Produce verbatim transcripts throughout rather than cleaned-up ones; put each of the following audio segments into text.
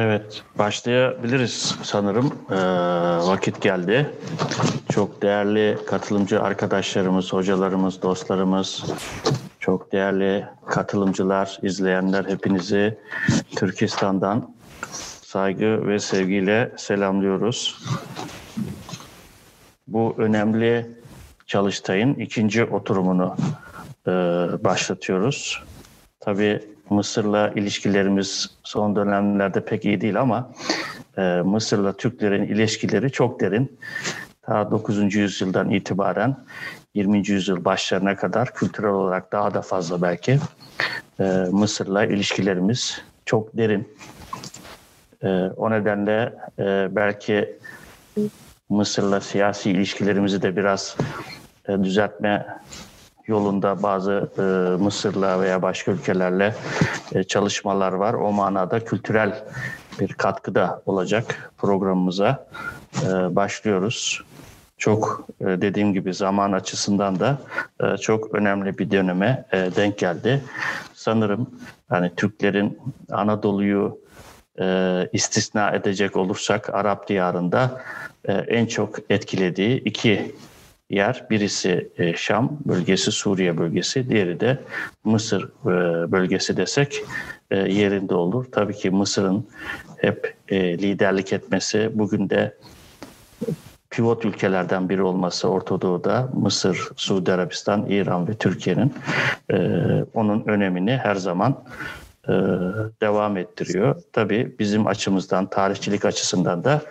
Evet, başlayabiliriz sanırım. Ee, vakit geldi. Çok değerli katılımcı arkadaşlarımız, hocalarımız, dostlarımız, çok değerli katılımcılar, izleyenler, hepinizi Türkistan'dan saygı ve sevgiyle selamlıyoruz. Bu önemli çalıştayın ikinci oturumunu e, başlatıyoruz. Tabii Mısır'la ilişkilerimiz son dönemlerde pek iyi değil ama e, Mısır'la Türklerin ilişkileri çok derin. Ta dokuzuncu yüzyıldan itibaren yirminci yüzyıl başlarına kadar kültürel olarak daha da fazla belki e, Mısır'la ilişkilerimiz çok derin. E, o nedenle e, belki Mısır'la siyasi ilişkilerimizi de biraz e, düzeltme yolunda bazı e, Mısır'la veya başka ülkelerle e, çalışmalar var. O manada kültürel bir katkıda olacak programımıza e, başlıyoruz. Çok e, dediğim gibi zaman açısından da e, çok önemli bir döneme e, denk geldi. Sanırım hani Türklerin Anadolu'yu e, istisna edecek olursak Arap diyarında e, en çok etkilediği iki yer. Birisi Şam bölgesi, Suriye bölgesi, diğeri de Mısır bölgesi desek yerinde olur. Tabii ki Mısır'ın hep liderlik etmesi, bugün de pivot ülkelerden biri olması Orta Doğu'da Mısır, Suudi Arabistan, İran ve Türkiye'nin onun önemini her zaman devam ettiriyor. Tabii bizim açımızdan, tarihçilik açısından da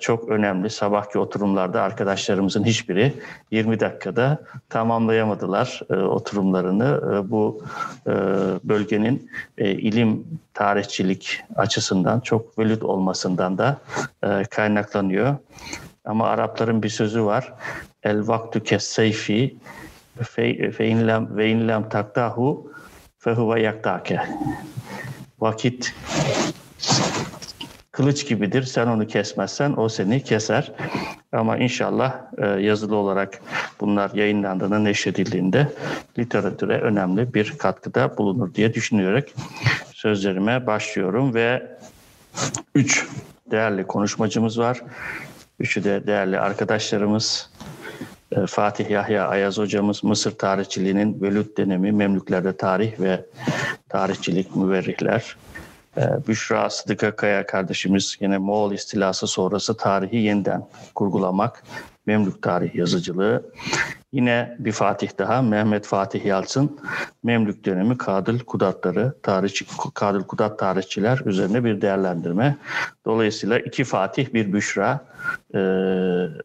çok önemli. Sabahki oturumlarda arkadaşlarımızın hiçbiri yirmi dakikada tamamlayamadılar oturumlarını. Bu bölgenin ilim, tarihçilik açısından çok velüt olmasından da kaynaklanıyor. Ama Arapların bir sözü var. El vaktu kes seyfi fe inlem ve inlem taktahu fehuve yaktake. Vakit kılıç gibidir. Sen onu kesmezsen o seni keser. Ama inşallah yazılı olarak bunlar yayınlandığında, neşredildiğinde literatüre önemli bir katkıda bulunur diye düşünerek sözlerime başlıyorum ve üç değerli konuşmacımız var. Üçü de değerli arkadaşlarımız. Fatih Yahya Ayaz hocamız, Mısır tarihçiliğinin velüt dönemi, Memlüklerde tarih ve tarihçilik müverrihler. Büşra Sıdıka Kaya kardeşimiz, yine Moğol istilası sonrası tarihi yeniden kurgulamak, Memlük tarih yazıcılığı. Yine bir Fatih daha, Mehmet Fatih Yalçın, Memlük dönemi Kadıl Kudatları, tarihçi, Kadıl Kudat tarihçiler üzerine bir değerlendirme. Dolayısıyla iki Fatih, bir Büşra e,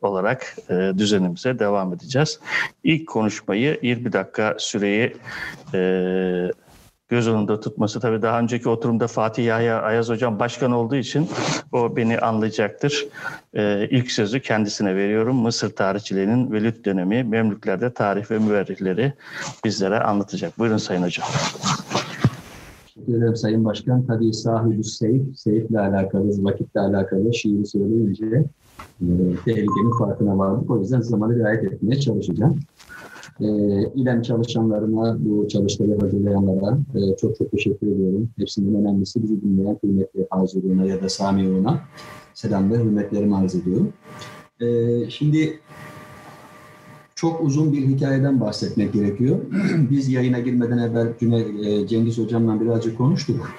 olarak e, düzenimize devam edeceğiz. İlk konuşmayı yirmi dakika süreyi e, göz önünde tutması. Tabii daha önceki oturumda Fatih Yahya Ayaz Hocam başkan olduğu için o beni anlayacaktır. Ee, ilk sözü kendisine veriyorum. Mısır tarihçilerinin velüt dönemi, Memlüklerde tarih ve müverrihleri bizlere anlatacak. Buyurun Sayın Hocam. Teşekkür ederim Sayın Başkan. Tabii sahibi Seyf, Seyf'le alakalı, vakitle alakalı şiiri söyleyince e, tehlikenin farkına vardık. O yüzden zamana riayet etmeye çalışacağım. E, İLEM çalışanlarına, bu çalışmaları hazırlayanlara e, çok çok teşekkür ediyorum. Hepsinin önemlisi bizi dinleyen kıymetli hazırlığına ya da samiyeğuna selam ve hürmetlerimi arz ediyorum. E, şimdi çok uzun bir hikayeden bahsetmek gerekiyor. Biz yayına girmeden evvel Cüne, Cengiz Hocam'la birazcık konuştuk.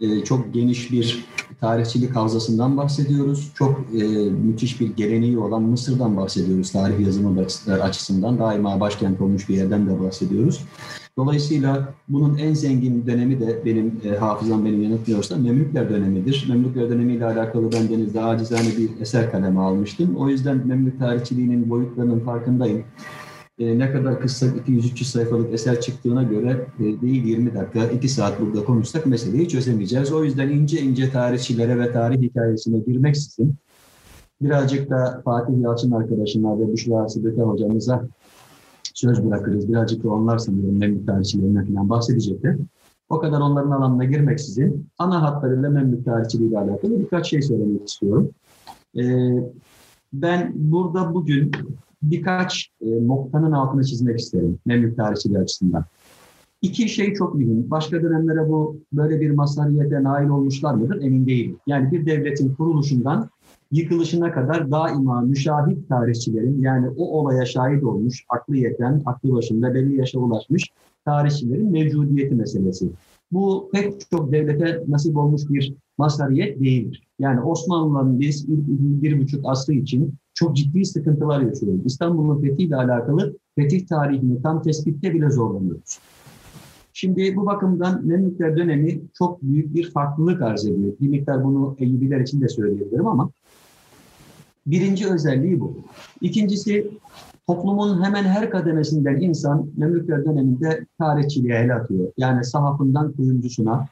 E, çok geniş bir tarihçilik havzasından bahsediyoruz. Çok e, müthiş bir geleneği olan Mısır'dan bahsediyoruz. Tarih yazımı açısından daima başkent olmuş bir yerden de bahsediyoruz. Dolayısıyla bunun en zengin dönemi de benim e, hafızam benim yanıltmıyorsa Memlükler dönemidir. Memlükler dönemiyle alakalı ben denizde acizane bir eser kaleme almıştım. O yüzden Memlük tarihçiliğinin boyutlarının farkındayım. E, ne kadar kısa iki yüz üç yüz sayfalık eser çıktığına göre e, değil yirmi dakika, iki saat burada konuşsak meseleyi çözemeyeceğiz. O yüzden ince ince tarihçilere ve tarih hikayesine girmeksizin birazcık da Fatih Yalçın arkadaşıma ve Büşra Sıdıka hocamıza söz bırakırız. Birazcık da onlar sanırım Memlük tarihçilerinden falan bahsedecekler. O kadar onların alanına girmeksizin ana hatlarıyla Memlük tarihçiliğiyle alakalı birkaç şey söylemek istiyorum. E, ben burada bugün birkaç e, noktanın altını çizmek isterim Memlük tarihçiliği açısından. İki şey çok bilinir. Başka dönemlere bu böyle bir mazhariyete nail olmuşlar mıdır emin değilim. Yani bir devletin kuruluşundan yıkılışına kadar daima müşahit tarihçilerin, yani o olaya şahit olmuş, aklı yeten, aklı başında belli yaşa ulaşmış tarihçilerin mevcudiyeti meselesi. Bu pek çok devlete nasip olmuş bir mazhariyet değildir. Yani Osmanlı'nın bir, bir buçuk asrı için çok ciddi sıkıntılar yaşıyoruz. İstanbul'un fethiyle alakalı fetih tarihini tam tespitte bile zorlanıyoruz. Şimdi bu bakımdan Memlükler dönemi çok büyük bir farklılık arz ediyor. Bir miktar bunu Eyyubiler için de söyleyebilirim ama birinci özelliği bu. İkincisi, toplumun hemen her kademesinden insan Memlükler döneminde tarihçiliğe el atıyor. Yani sahafından kuyumcusuna,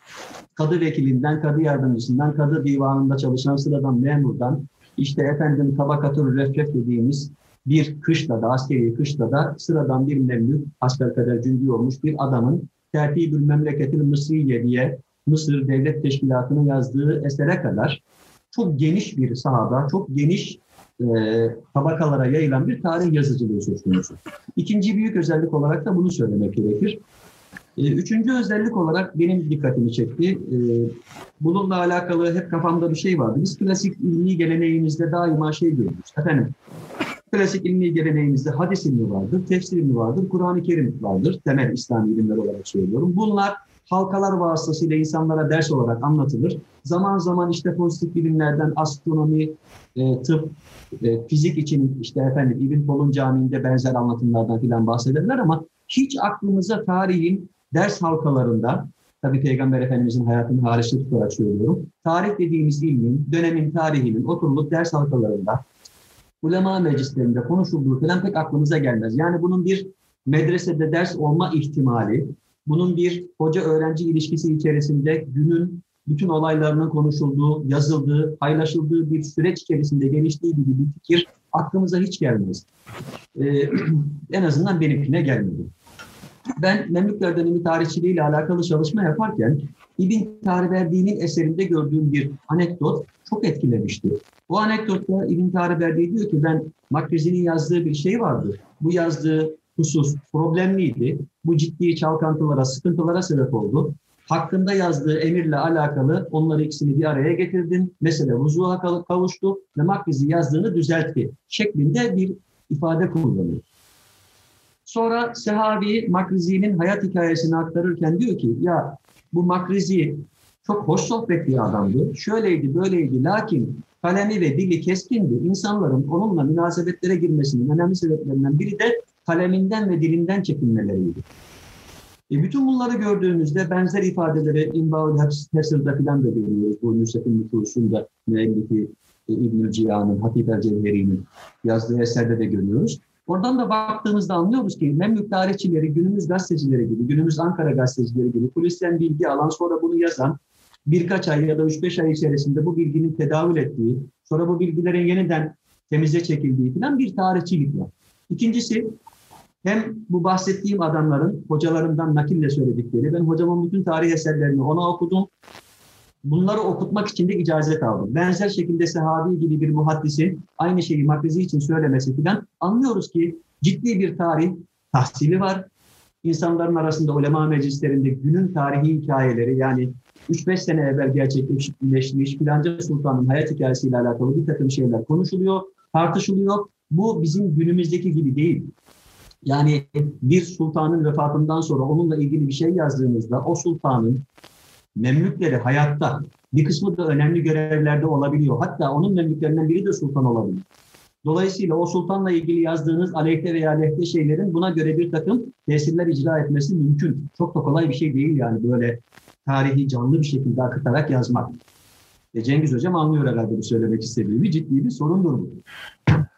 kadı vekilinden, kadı yardımcısından, kadı divanında çalışan sıradan memurdan, işte efendim tabakatür refref dediğimiz bir kışlada, askeri kışlada sıradan bir memlük, askerkader cündü olmuş bir adamın Tertibül Memleketil Mısriye diye Mısır Devlet Teşkilatı'nın yazdığı esere kadar çok geniş bir sahada, çok geniş e, tabakalara yayılan bir tarih yazıcılığı söz konusu. İkinci büyük özellik olarak da bunu söylemek gerekir. E, üçüncü özellik olarak benim dikkatimi çekti. E, bununla alakalı hep kafamda bir şey vardı. Biz klasik ilmi geleneğimizde daima şey görüyoruz. Efendim, klasik ilmi geleneğimizde hadis ilmi vardır, tefsir ilmi vardır, Kur'an-ı Kerim vardır. Temel İslami ilimler olarak söylüyorum. Bunlar halkalar vasıtasıyla insanlara ders olarak anlatılır. Zaman zaman işte pozitif bilimlerden astronomi, e, tıp, e, fizik için işte efendim İbn Polun Camii'nde benzer anlatımlardan filan bahsederler ama hiç aklımıza tarihin ders halkalarında, tabii Peygamber Efendimiz'in hayatını hariçte tutarak söylüyorum, tarih dediğimiz ilmin, dönemin tarihinin oturulup ders halkalarında, ulema meclislerinde konuşulduğu falan pek aklımıza gelmez. Yani bunun bir medresede ders olma ihtimali, bunun bir hoca-öğrenci ilişkisi içerisinde günün bütün olaylarının konuşulduğu, yazıldığı, paylaşıldığı bir süreç içerisinde geliştiği gibi bir fikir aklımıza hiç gelmez. Ee, en azından benimkine gelmedi. Ben Memlükler dönemi tarihçiliğiyle alakalı çalışma yaparken İbn Tariberdi'nin eserinde gördüğüm bir anekdot çok etkilemişti. Bu anekdotta İbn Tariberdi diyor ki, ben Makrizi'nin yazdığı bir şey vardı. Bu yazdığı husus problemliydi. Bu ciddi çalkantılara, sıkıntılara sebep oldu. Hakkında yazdığı emirle alakalı onları ikisini bir araya getirdim. Mesele vuzuğa kavuştu ve Makrizi yazdığını düzeltti şeklinde bir ifade kullanıyor. Sonra Sehavi Makrizi'nin hayat hikayesini aktarırken diyor ki, ya bu Makrizi çok hoş sohbetli adamdı. Şöyleydi, böyleydi. Lakin kalemi ve dili keskindi. İnsanların onunla münasebetlere girmesinin önemli sebeplerinden biri de kaleminden ve dilinden çekinmeleriydi. E bütün bunları gördüğümüzde benzer ifadeleri İnbaul Hesır'da filan da görüyoruz. Bu Nusret'in nüfusunda müellifi İbn-i Cihan'ın, Hatip el-Cevheri'nin yazdığı eserde de görüyoruz. Oradan da baktığımızda anlıyoruz ki Memlük tarihçileri günümüz gazetecileri gibi, günümüz Ankara gazetecileri gibi polisten bilgi alan, sonra bunu yazan, birkaç ay ya da üç beş ay içerisinde bu bilginin tedavül ettiği, sonra bu bilgilerin yeniden temize çekildiği falan bir tarihçilik var. İkincisi, hem bu bahsettiğim adamların hocalarından nakille söyledikleri, ben hocamın bütün tarih eserlerini ona okudum, bunları okutmak için de icazet aldım. Benzer şekilde Sehabi gibi bir muhaddisin aynı şeyi Makrizi için söylemesi filan, anlıyoruz ki ciddi bir tarih tahsili var. İnsanların arasında ulema meclislerinde günün tarihi hikayeleri, yani üç beş sene evvel gerçekleşmiş filanca sultanın hayat hikayesiyle alakalı bir takım şeyler konuşuluyor, tartışılıyor. Bu bizim günümüzdeki gibi değil. Yani bir sultanın vefatından sonra onunla ilgili bir şey yazdığımızda o sultanın Memlükleri hayatta, bir kısmı da önemli görevlerde olabiliyor. Hatta onun memlüklerinden biri de sultan olabilir. Dolayısıyla o sultanla ilgili yazdığınız aleyhte veya lehte şeylerin buna göre bir takım tesirler icra etmesi mümkün. Çok da kolay bir şey değil yani böyle tarihi canlı bir şekilde akıtarak yazmak. E Cengiz Hocam anlıyor herhalde bu söylemek istediğimi. Ciddi bir sorundur bu.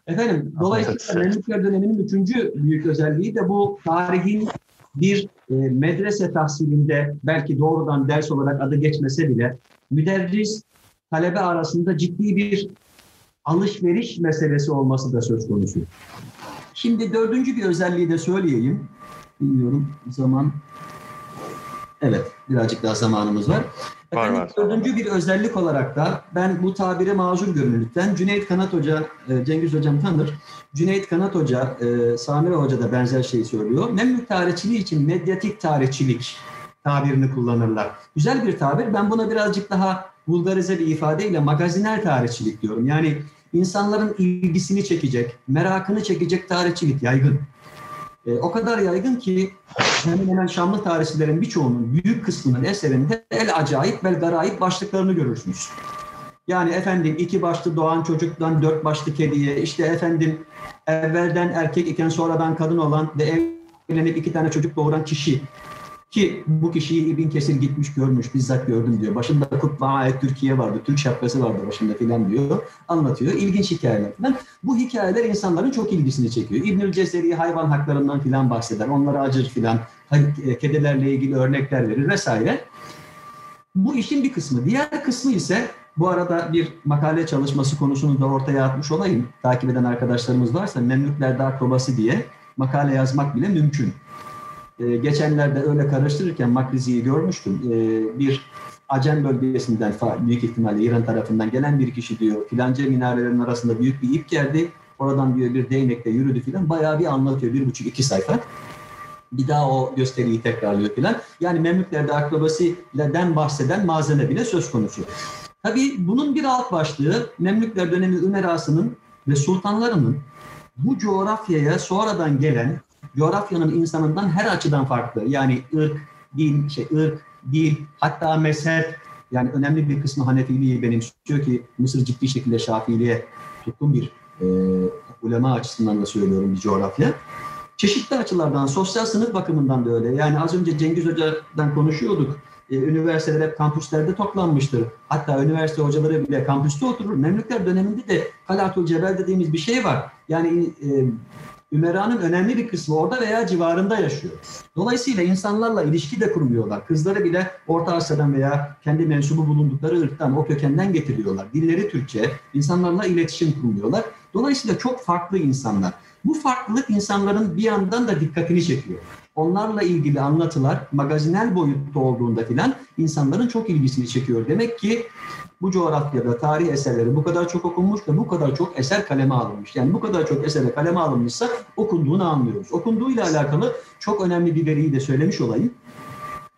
Efendim, dolayısıyla Memlükler döneminin üçüncü büyük özelliği de bu tarihin bir e, medrese tahsilinde belki doğrudan ders olarak adı geçmese bile müderris talebe arasında ciddi bir alışveriş meselesi olması da söz konusu. Şimdi dördüncü bir özelliği de söyleyeyim. Bilmiyorum zaman. Evet, birazcık daha zamanımız var. Efendim, var, dördüncü var. Bir özellik olarak da ben bu tabire mazur görünürlükten Cüneyt Kanat Hoca, Cengiz Hocam tanır. Cüneyt Kanat Hoca, Samire Hoca da benzer şeyi söylüyor. Memlük tarihçiliği için medyatik tarihçilik tabirini kullanırlar. Güzel bir tabir. Ben buna birazcık daha vulgarize bir ifadeyle magaziner tarihçilik diyorum. Yani insanların ilgisini çekecek, merakını çekecek tarihçilik yaygın. E, o kadar yaygın ki hemen hemen Şamlı tarihçilerin birçoğunun büyük kısmının eserinde el acayip vel garayip başlıklarını görürsünüz. Yani efendim iki başlı doğan çocuktan dört başlı kediye, işte efendim evvelden erkek iken sonradan kadın olan ve evlenip iki tane çocuk doğuran kişi. Ki bu kişiyi İbn Kesir gitmiş görmüş, bizzat gördüm diyor. Başında Kutba ait Türkiye vardı, Türk şapkası vardı başında filan diyor. Anlatıyor. İlginç hikayeler. Bu hikayeler insanların çok ilgisini çekiyor. İbnül Cezeri hayvan haklarından filan bahseder. Onlara acır filan. Kedilerle ilgili örnekler verir vesaire. Bu işin bir kısmı. Diğer kısmı ise bu arada bir makale çalışması konusunu da ortaya atmış olayım. Takip eden arkadaşlarımız varsa Memlüklerde Akrobasi diye makale yazmak bile mümkün. Ee, geçenlerde öyle karıştırırken Makrizi'yi görmüştüm. Ee, bir Acem bölgesinden büyük ihtimalle İran tarafından gelen bir kişi diyor filanca minarelerin arasında büyük bir ip geldi. Oradan diyor bir değnekle yürüdü filan. Bayağı bir anlatıyor. Bir buçuk iki sayfa. Bir daha o gösteriyi tekrarlıyor filan. Yani Memlüklerde akrobasilerden bahseden malzeme bile söz konusu. Tabii bunun bir alt başlığı Memlükler dönemi ümerasının ve sultanlarının bu coğrafyaya sonradan gelen coğrafyanın insanından her açıdan farklı. Yani ırk, din, şey, ırk, dil, hatta mezhep. Yani önemli bir kısmı Hanefiliği benimsiyor ki Mısır ciddi şekilde Şafiiliğe tutkun bir e, ulema açısından da söylüyorum bir coğrafya. Çeşitli açılardan, sosyal sınıf bakımından da öyle. Yani az önce Cengiz Hoca'dan konuşuyorduk. E, üniversiteler hep kampüslerde toplanmıştır. Hatta üniversite hocaları bile kampüste oturur. Memlükler döneminde de Kalatül Cebel dediğimiz bir şey var. Yani e, Ümera'nın önemli bir kısmı orada veya civarında yaşıyor. Dolayısıyla insanlarla ilişki de kurmuyorlar. Kızları bile Orta Asya'dan veya kendi mensubu bulundukları ırktan, o kökenden getiriyorlar. Dilleri Türkçe, insanlarla iletişim kurmuyorlar. Dolayısıyla çok farklı insanlar. Bu farklılık insanların bir yandan da dikkatini çekiyor. Onlarla ilgili anlatılar magazinel boyutta olduğunda filan insanların çok ilgisini çekiyor. Demek ki bu coğrafyada tarih eserleri bu kadar çok okunmuş ve bu kadar çok eser kaleme alınmış. Yani bu kadar çok esere kaleme alınmışsa okunduğunu anlıyoruz. Okunduğuyla alakalı çok önemli bir veriyi de söylemiş olayım.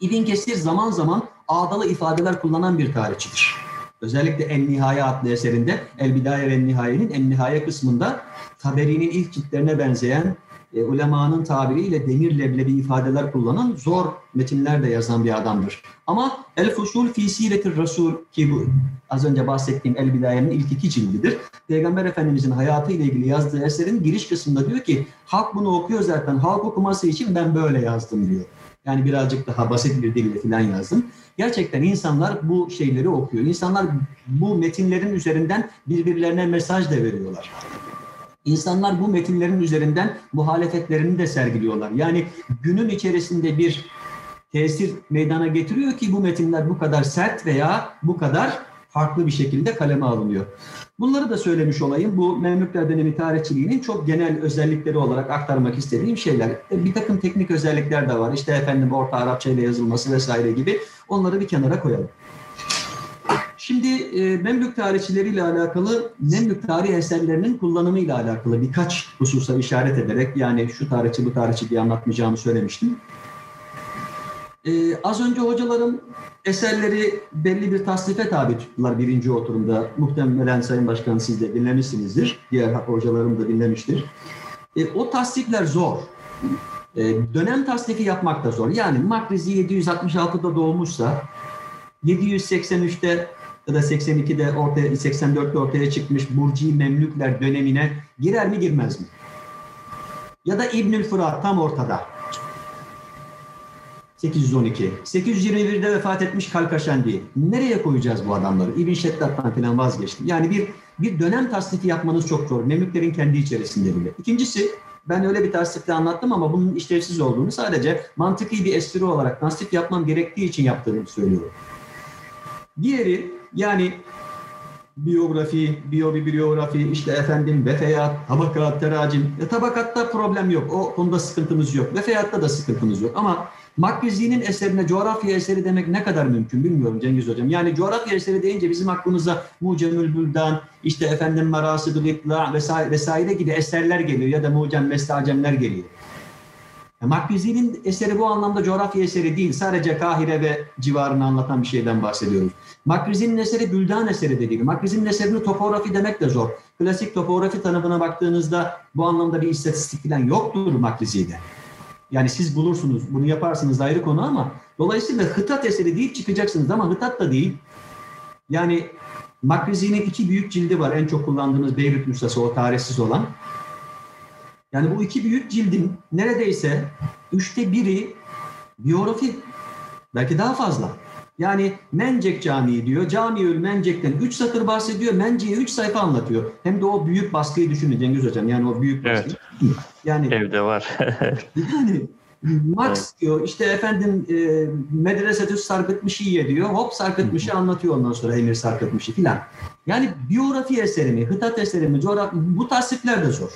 İbn Kesir zaman zaman ağdalı ifadeler kullanan bir tarihçidir. Özellikle En-Nihaye adlı eserinde El-Bidaye ve En-Nihaye'nin En-Nihaye kısmında Taberi'nin ilk ciltlerine benzeyen E, ulemanın tabiriyle demir leblebi ifadeler kullanan, zor metinler de yazan bir adamdır. Ama El-Fusul fi Siretir Resul ki bu az önce bahsettiğim El-Bidaye'nin ilk iki cildidir. Peygamber Efendimizin hayatı ile ilgili yazdığı eserin giriş kısmında diyor ki halk bunu okuyor zaten, halk okuması için ben böyle yazdım diyor. Yani birazcık daha basit bir dille filan yazdım. Gerçekten insanlar bu şeyleri okuyor. İnsanlar bu metinlerin üzerinden birbirlerine mesaj da veriyorlar. İnsanlar bu metinlerin üzerinden muhalefetlerini de sergiliyorlar. Yani günün içerisinde bir tesir meydana getiriyor ki bu metinler bu kadar sert veya bu kadar farklı bir şekilde kaleme alınıyor. Bunları da söylemiş olayım. Bu Memlükler dönemi tarihçiliğinin çok genel özellikleri olarak aktarmak istediğim şeyler. Bir takım teknik özellikler de var. İşte efendim Orta Arapça ile yazılması vesaire gibi. Onları bir kenara koyalım. Şimdi e, Memlük tarihçileriyle alakalı, Memlük tarih eserlerinin kullanımıyla alakalı birkaç hususa işaret ederek, yani şu tarihçi bu tarihçi diye anlatmayacağımı söylemiştim. E, az önce hocalarım eserleri belli bir tasnife tabi tuttular birinci oturumda. Muhtemelen Sayın Başkan siz de dinlemişsinizdir, diğer hocalarım da dinlemiştir. E, o tasnifler zor. E, dönem tasnifi yapmak da zor. Yani Makrizi yedi yüz altmış altıda doğmuşsa, yedi yüz seksen üçte ya da seksen ikide ortaya, seksen dörtte ortaya çıkmış Burci Memlükler dönemine girer mi girmez mi? Ya da İbnül Fırat tam ortada. sekiz yüz on iki. sekiz yüz yirmi birde vefat etmiş Kalkaşendi. Nereye koyacağız bu adamları? İbn Şeddat'tan falan vazgeçtim. Yani bir bir dönem tasnifi yapmanız çok zor. Memlüklerin kendi içerisinde bile. İkincisi, ben öyle bir tasnifle anlattım ama bunun işlevsiz olduğunu, sadece mantıki bir espri olarak tasnif yapmam gerektiği için yaptığımı söylüyorum. Diğeri, yani biyografi, biyobibliografi, işte efendim vefeyat, tabakat, teracim. E, tabakatta problem yok. O konuda sıkıntımız yok. Vefeyatta da sıkıntımız yok. Ama Makrizi'nin eserine coğrafya eseri demek ne kadar mümkün bilmiyorum Cengiz Hocam. Yani coğrafya eseri deyince bizim aklımıza Mucemül Büldan, işte efendim Marasidül İkla vesaire, vesaire gibi eserler geliyor ya da Mucem Mestacemler geliyor. E, Makrizi'nin eseri bu anlamda coğrafya eseri değil. Sadece Kahire ve civarını anlatan bir şeyden bahsediyoruz. Makrizi'nin eseri Büldan eseri dediğim. Makrizi'nin eserini topografi demek de zor. Klasik topografi tanımına baktığınızda bu anlamda bir istatistik falan yoktur Makrizi'de. Yani siz bulursunuz, bunu yaparsınız ayrı konu ama dolayısıyla Hıtat eseri deyip çıkacaksınız ama Hıtat da değil. Yani Makrizi'nin iki büyük cildi var. En çok kullandığımız Beyrut nüshası o tarihsiz olan. Yani bu iki büyük cildin neredeyse üçte biri biyografi. Belki daha fazla. Yani Mencek Camii diyor. Camiül Mencek'ten üç satır bahsediyor. Mencek'e üç sayfa anlatıyor. Hem de o büyük baskıyı düşünün Cengiz Hocam. Yani o büyük baskıyı. Evet. Yani, evde var. Yani Marx evet. diyor işte efendim e, medresetü sarkıtmışiye diyor. Hop sarkıtmışı anlatıyor ondan sonra emir sarkıtmışı filan. Yani biyografi eserimi, hıtat eserimi, coğrafya bu tasnifler de zor.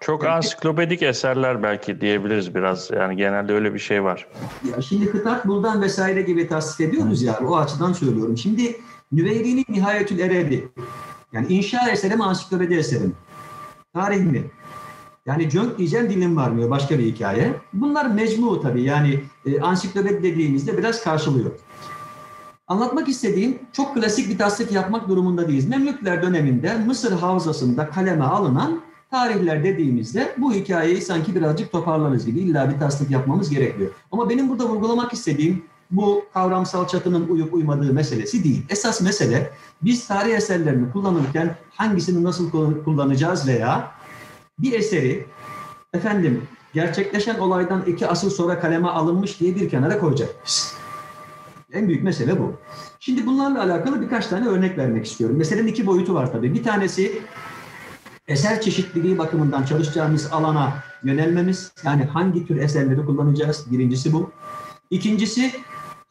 Çok ansiklopedik eserler belki diyebiliriz biraz. Yani genelde öyle bir şey var. Ya şimdi Hıtat, Buldan vesaire gibi tasdik ediyoruz yani. O açıdan söylüyorum. Şimdi Nüveyri'nin Nihayetül Erebi. Yani inşa eseri mi, ansiklopedi eseri mi? Tarih mi? Yani cönk diyeceğim dilim varmıyor. Başka bir hikaye. Bunlar mecmu tabii. Yani e, ansiklopedi dediğimizde biraz karşılıyor. Anlatmak istediğim çok klasik bir tasdik yapmak durumunda değiliz. Memlükler döneminde Mısır havzasında kaleme alınan tarihler dediğimizde bu hikayeyi sanki birazcık toparlarız gibi illa bir tasdik yapmamız gerekiyor. Ama benim burada vurgulamak istediğim bu kavramsal çatının uyup uymadığı meselesi değil. Esas mesele biz tarih eserlerini kullanırken hangisini nasıl kullanacağız veya bir eseri efendim gerçekleşen olaydan iki asıl sonra kaleme alınmış diye bir kenara koyacağız. En büyük mesele bu. Şimdi bunlarla alakalı birkaç tane örnek vermek istiyorum. Meselenin iki boyutu var tabii. Bir tanesi eser çeşitliliği bakımından çalışacağımız alana yönelmemiz, yani hangi tür eserleri kullanacağız, birincisi bu. İkincisi,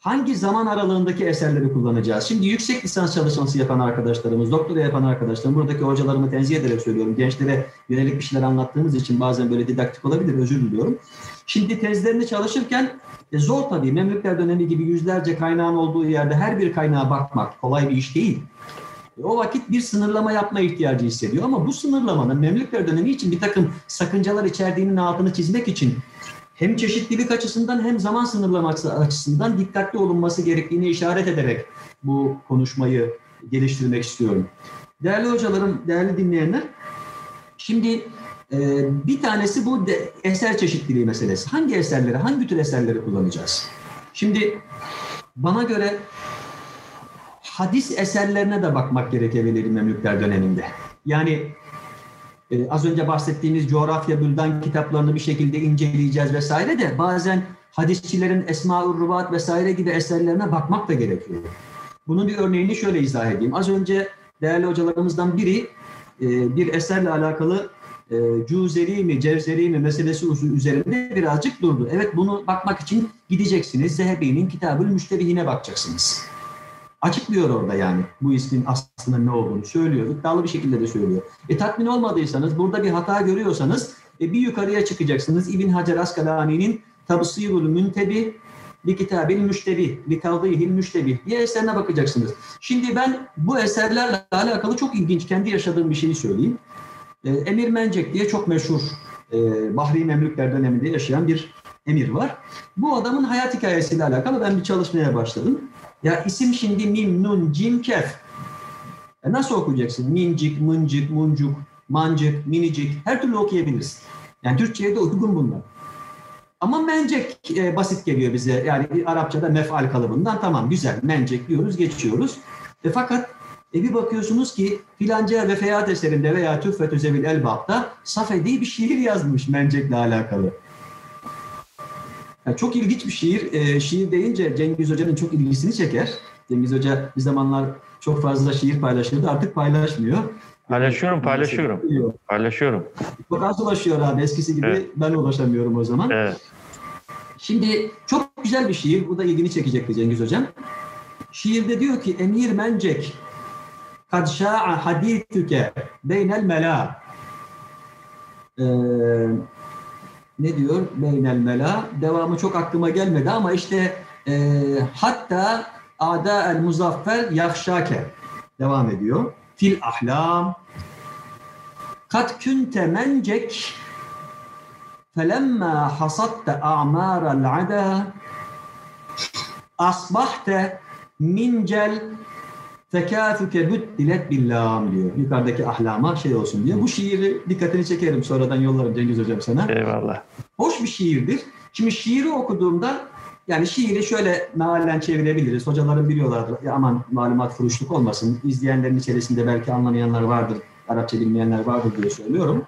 hangi zaman aralığındaki eserleri kullanacağız. Şimdi yüksek lisans çalışması yapan arkadaşlarımız, doktora yapan arkadaşlarım, buradaki hocalarımı tenzih ederek söylüyorum, gençlere yönelik bir şeyler anlattığımız için bazen böyle didaktik olabilir, özür diliyorum. Şimdi tezlerini çalışırken e, zor tabii, Memlükler dönemi gibi yüzlerce kaynağın olduğu yerde her bir kaynağa bakmak kolay bir iş değil. O vakit bir sınırlama yapma ihtiyacı hissediyor. Ama bu sınırlamanın Memlükler dönemi için bir takım sakıncalar içerdiğinin altını çizmek için hem çeşitlilik açısından hem zaman sınırlaması açısından dikkatli olunması gerektiğini işaret ederek bu konuşmayı geliştirmek istiyorum. Değerli hocalarım, değerli dinleyenler, şimdi bir tanesi bu eser çeşitliliği meselesi. Hangi eserleri, hangi tür eserleri kullanacağız? Şimdi bana göre hadis eserlerine de bakmak gerekebilir Memlükler döneminde. Yani e, az önce bahsettiğimiz coğrafya, büldan kitaplarını bir şekilde inceleyeceğiz vesaire de bazen hadisçilerin Esma-ül Ruvat vesaire gibi eserlerine bakmak da gerekiyor. Bunun bir örneğini şöyle izah edeyim. Az önce değerli hocalarımızdan biri e, bir eserle alakalı e, Cüzeri mi, Cevzeri mi meselesi üzerinde birazcık durdu. Evet, bunu bakmak için gideceksiniz. Zehebi'nin Kitabül Müştebihine bakacaksınız. Açıklıyor orada yani bu ismin aslında ne olduğunu söylüyor. İddialı bir şekilde de söylüyor. E tatmin olmadıysanız, burada bir hata görüyorsanız e, bir yukarıya çıkacaksınız. İbn Hacer Askalani'nin Tabsirul Müntebi li Kitabil Müştebi li Tavdihil Müştebi diye eserine bakacaksınız. Şimdi ben bu eserlerle alakalı çok ilginç kendi yaşadığım bir şeyi söyleyeyim. E, Emir Mencek diye çok meşhur e, Bahri Memlükler döneminde yaşayan bir emir var. Bu adamın hayat hikayesiyle alakalı ben bir çalışmaya başladım. Ya isim şimdi mim, nun, cim, kef. E nasıl okuyacaksın? Mincik, mıncık, muncuk, mancık, minicik. Her türlü okuyabilirsin. Yani Türkçe'ye de uygun bunlar. Ama mencek e, basit geliyor bize. Yani Arapça'da mef'al kalıbından tamam güzel. Mencek diyoruz, geçiyoruz. E fakat e, bir bakıyorsunuz ki filanca vefeyat eserinde veya Tüffetü Zevil Elbap'ta Safedi bir şiir yazmış mencekle alakalı. Yani çok ilginç bir şiir. E, şiir deyince Cengiz Hoca'nın çok ilgisini çeker. Cengiz Hoca bir zamanlar çok fazla şiir paylaşırdı. Artık paylaşmıyor. Paylaşıyorum, paylaşıyorum. Paylaşıyorum. Çok az ulaşıyor abi. Eskisi gibi evet. Ben ulaşamıyorum o zaman. Evet. Şimdi çok güzel bir şiir. Bu da ilgini çekecekti Cengiz Hocam. Şiirde diyor ki Emir Mencek قَدْ شَاعَ حَد۪يتُكَ بَيْنَ الْمَلَا ee, ne diyor? بَيْنَ الْمَلَا. Devamı çok aklıma gelmedi ama işte e, hatta ada el muzaffer yakşake devam ediyor. Fil ahlam kat kunte mencek felemma hasatte a'maral ada asbahte mincel tekâfuke büddilet billam diyor. Yukarıdaki ahlama şey olsun diye. Bu şiiri dikkatini çekerim. Sonradan yollarım Cengiz Hocam sana. Eyvallah. Hoş bir şiirdir. Şimdi şiiri okuduğumda yani şiiri şöyle mealen çevirebiliriz. Hocalarım biliyorlardır. Ya aman malumat furuşluk olmasın. İzleyenlerin içerisinde belki anlamayanlar vardır. Arapça bilmeyenler vardır diye söylüyorum.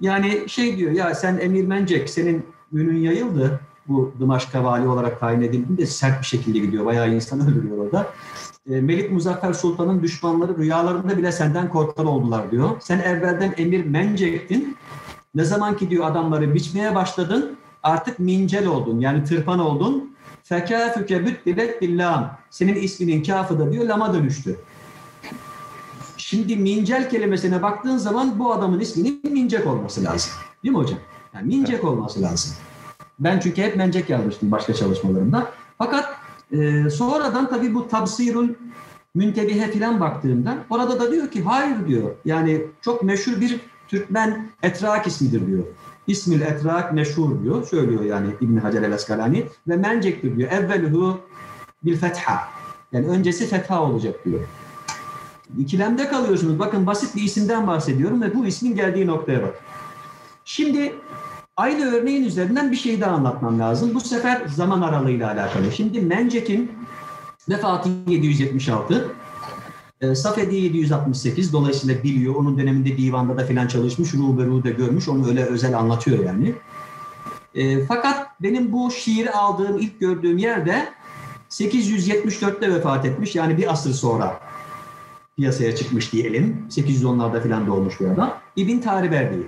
Yani şey diyor ya sen Emir Mencek senin günün yayıldı. Bu Dımaşk'a vali olarak tayin edildiğinde de sert bir şekilde gidiyor. Bayağı insanı öldürüyor orada. E, Melik Muzaffer Sultan'ın düşmanları rüyalarında bile senden korkan oldular diyor. Sen evvelden Emir Mencek'tin. Ne zaman ki diyor adamları biçmeye başladın. Artık mincel oldun yani tırpan oldun. Fekâfüke büddilet billam. Senin isminin kâfı da diyor lama dönüştü. Şimdi mincel kelimesine baktığın zaman bu adamın isminin mincek olması lazım. Değil mi hocam? Yani mincek evet. olması lazım. Ben çünkü hep mencek yazmıştım başka çalışmalarımda. Fakat e, sonradan tabii bu tabsirun müntebihe filan baktığımda orada da diyor ki hayır diyor. Yani çok meşhur bir Türkmen etrak ismidir diyor. İsmül etrak meşhur diyor. Söylüyor yani İbn Hacer el-Eskalani ve mencektir diyor. Evveluhu bil fetha. Yani öncesi fetha olacak diyor. İkilemde kalıyorsunuz. Bakın basit bir isimden bahsediyorum ve bu ismin geldiği noktaya bak. Şimdi aynı örneğin üzerinden bir şey daha anlatmam lazım. Bu sefer zaman aralığıyla alakalı. Şimdi Mencek'in vefatı yedi yüz yetmiş altı, Safedi yedi yüz altmış sekiz dolayısıyla biliyor. Onun döneminde divanda da filan çalışmış, Ruberu'da görmüş. Onu öyle özel anlatıyor yani. E, fakat benim bu şiiri aldığım, ilk gördüğüm yerde sekiz yüz yetmiş dörtte vefat etmiş. Yani bir asır sonra piyasaya çıkmış diyelim. sekiz yüz onlarda filan doğmuş bir adam. İbn Tariberdi.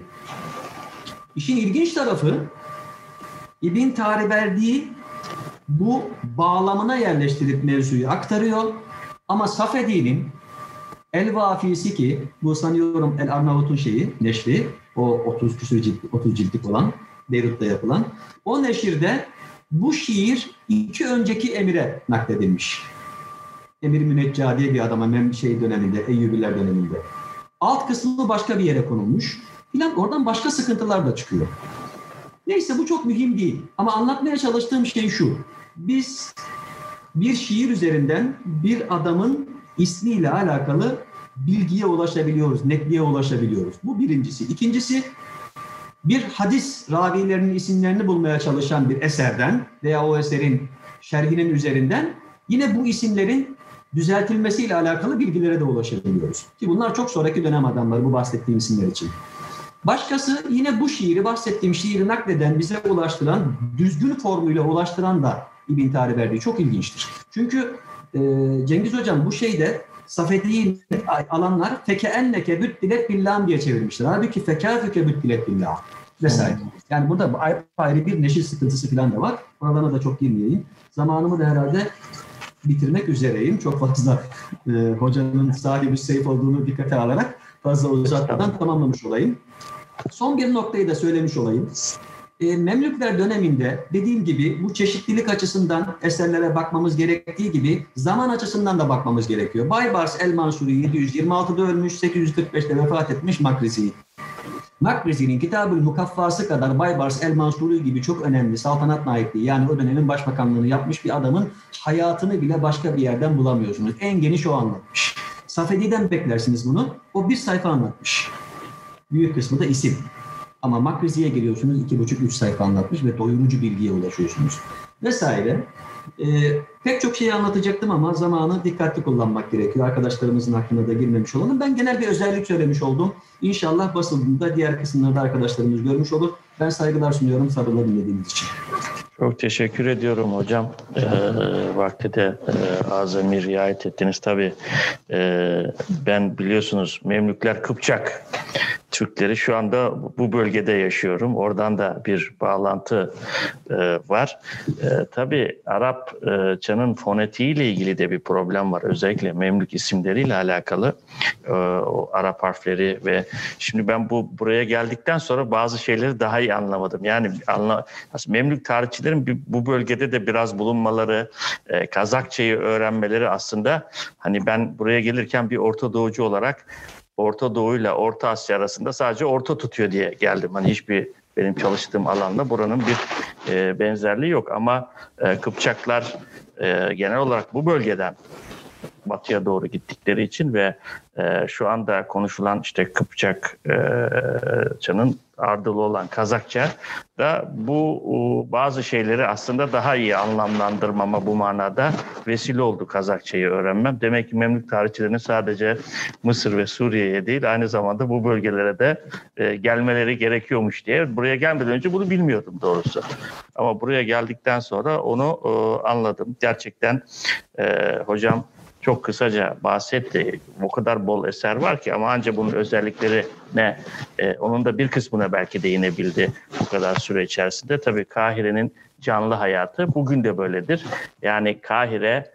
İşin ilginç tarafı İbn Tariberdi bu bağlamına yerleştirip mevzuyu aktarıyor. Ama Safedi'nin El-Vafisi ki bu sanıyorum El-Arnavut'un şeyi, neşri, o otuz küsur cilt, otuz ciltlik olan, Beyrut'ta yapılan. O neşirde bu şiir iki önceki emire nakledilmiş. Emir Müneccâ diye bir adama mem şey döneminde, Eyyubiler döneminde. Alt kısmı başka bir yere konulmuş. Filan oradan başka sıkıntılar da çıkıyor. Neyse bu çok mühim değil. Ama anlatmaya çalıştığım şey şu. Biz bir şiir üzerinden bir adamın ismiyle alakalı bilgiye ulaşabiliyoruz, netliğe ulaşabiliyoruz. Bu birincisi. İkincisi, bir hadis ravilerinin isimlerini bulmaya çalışan bir eserden veya o eserin şerhinin üzerinden yine bu isimlerin düzeltilmesiyle alakalı bilgilere de ulaşabiliyoruz. Ki bunlar çok sonraki dönem adamları bu bahsettiğim isimler için. Başkası yine bu şiiri, bahsettiğim şiiri nakleden, bize ulaştıran, düzgün formuyla ulaştıran da İbn Tariberdi çok ilginçtir. Çünkü e, Cengiz Hocam bu şeyde Safedi'yi alanlar fekenneke büddilet billah diye çevirmişler. Halbuki fekâfüke büddilet billah vesaire. Yani burada ayrı, ayrı bir neşir sıkıntısı falan da var. Oralarına da çok girmeyeyim. Zamanımı da herhalde bitirmek üzereyim. Çok fazla e, hocanın sahibi Seyf olduğunu dikkate alarak fazla uzatmadan tamamlamış olayım. Son bir noktayı da söylemiş olayım. E, Memlükler döneminde dediğim gibi bu çeşitlilik açısından eserlere bakmamız gerektiği gibi zaman açısından da bakmamız gerekiyor. Baybars el-Mansuri yedi yüz yirmi altıda ölmüş, sekiz yüz kırk beşte vefat etmiş Makrizi. Makrizi'nin Kitab-ül Mukaffası kadar Baybars el-Mansuri gibi çok önemli saltanat naipliği yani o dönemin başbakanlığını yapmış bir adamın hayatını bile başka bir yerden bulamıyorsunuz. En geniş o anlatmış. Safedi'den beklersiniz bunu. O bir sayfa anlatmış. Büyük kısmı da isim. Ama Makrizi'ye giriyorsunuz, iki buçuk üç sayfa anlatmış ve doyurucu bilgiye ulaşıyorsunuz. Vesaire. E, pek çok şeyi anlatacaktım ama zamanı dikkatli kullanmak gerekiyor. Arkadaşlarımızın aklına da girmemiş olalım. Ben genel bir özellik söylemiş oldum. İnşallah basıldığında diğer kısımlarda arkadaşlarımız görmüş olur. Ben saygılar sunuyorum, sabırla dinlediğiniz için. Çok teşekkür ediyorum hocam. E, vakti de e, azami riayet ettiniz. Tabii e, ben biliyorsunuz Memlükler Kıpçak Türkleri. Şu anda bu bölgede yaşıyorum. Oradan da bir bağlantı e, var. E, tabii Arapçanın fonetiğiyle ilgili de bir problem var. Özellikle Memlük isimleriyle alakalı e, o Arap harfleri ve şimdi ben bu buraya geldikten sonra bazı şeyleri daha iyi anlamadım. Yani anla, Memlük tarihçilerin bir, bu bölgede de biraz bulunmaları, e, Kazakçayı öğrenmeleri aslında hani ben buraya gelirken bir Orta Doğucu olarak Orta Doğu'yla Orta Asya arasında sadece orta tutuyor diye geldim. Hani hiçbir benim çalıştığım alanla buranın bir e, benzerliği yok. Ama e, Kıpçaklar e, genel olarak bu bölgeden batıya doğru gittikleri için ve e, şu anda konuşulan işte Kıpçakça'nın e, ardılı olan Kazakça da bu e, bazı şeyleri aslında daha iyi anlamlandırmama bu manada vesile oldu Kazakçayı öğrenmem. Demek ki Memlük tarihçilerinin sadece Mısır ve Suriye'ye değil aynı zamanda bu bölgelere de e, gelmeleri gerekiyormuş diye. Buraya gelmeden önce bunu bilmiyordum doğrusu. Ama buraya geldikten sonra onu e, anladım. Gerçekten e, hocam çok kısaca bahsetti. O kadar bol eser var ki ama ancak bunun özellikleri ne? Ee, onun da bir kısmına belki değinebildi bu kadar süre içerisinde. Tabii Kahire'nin canlı hayatı bugün de böyledir. Yani Kahire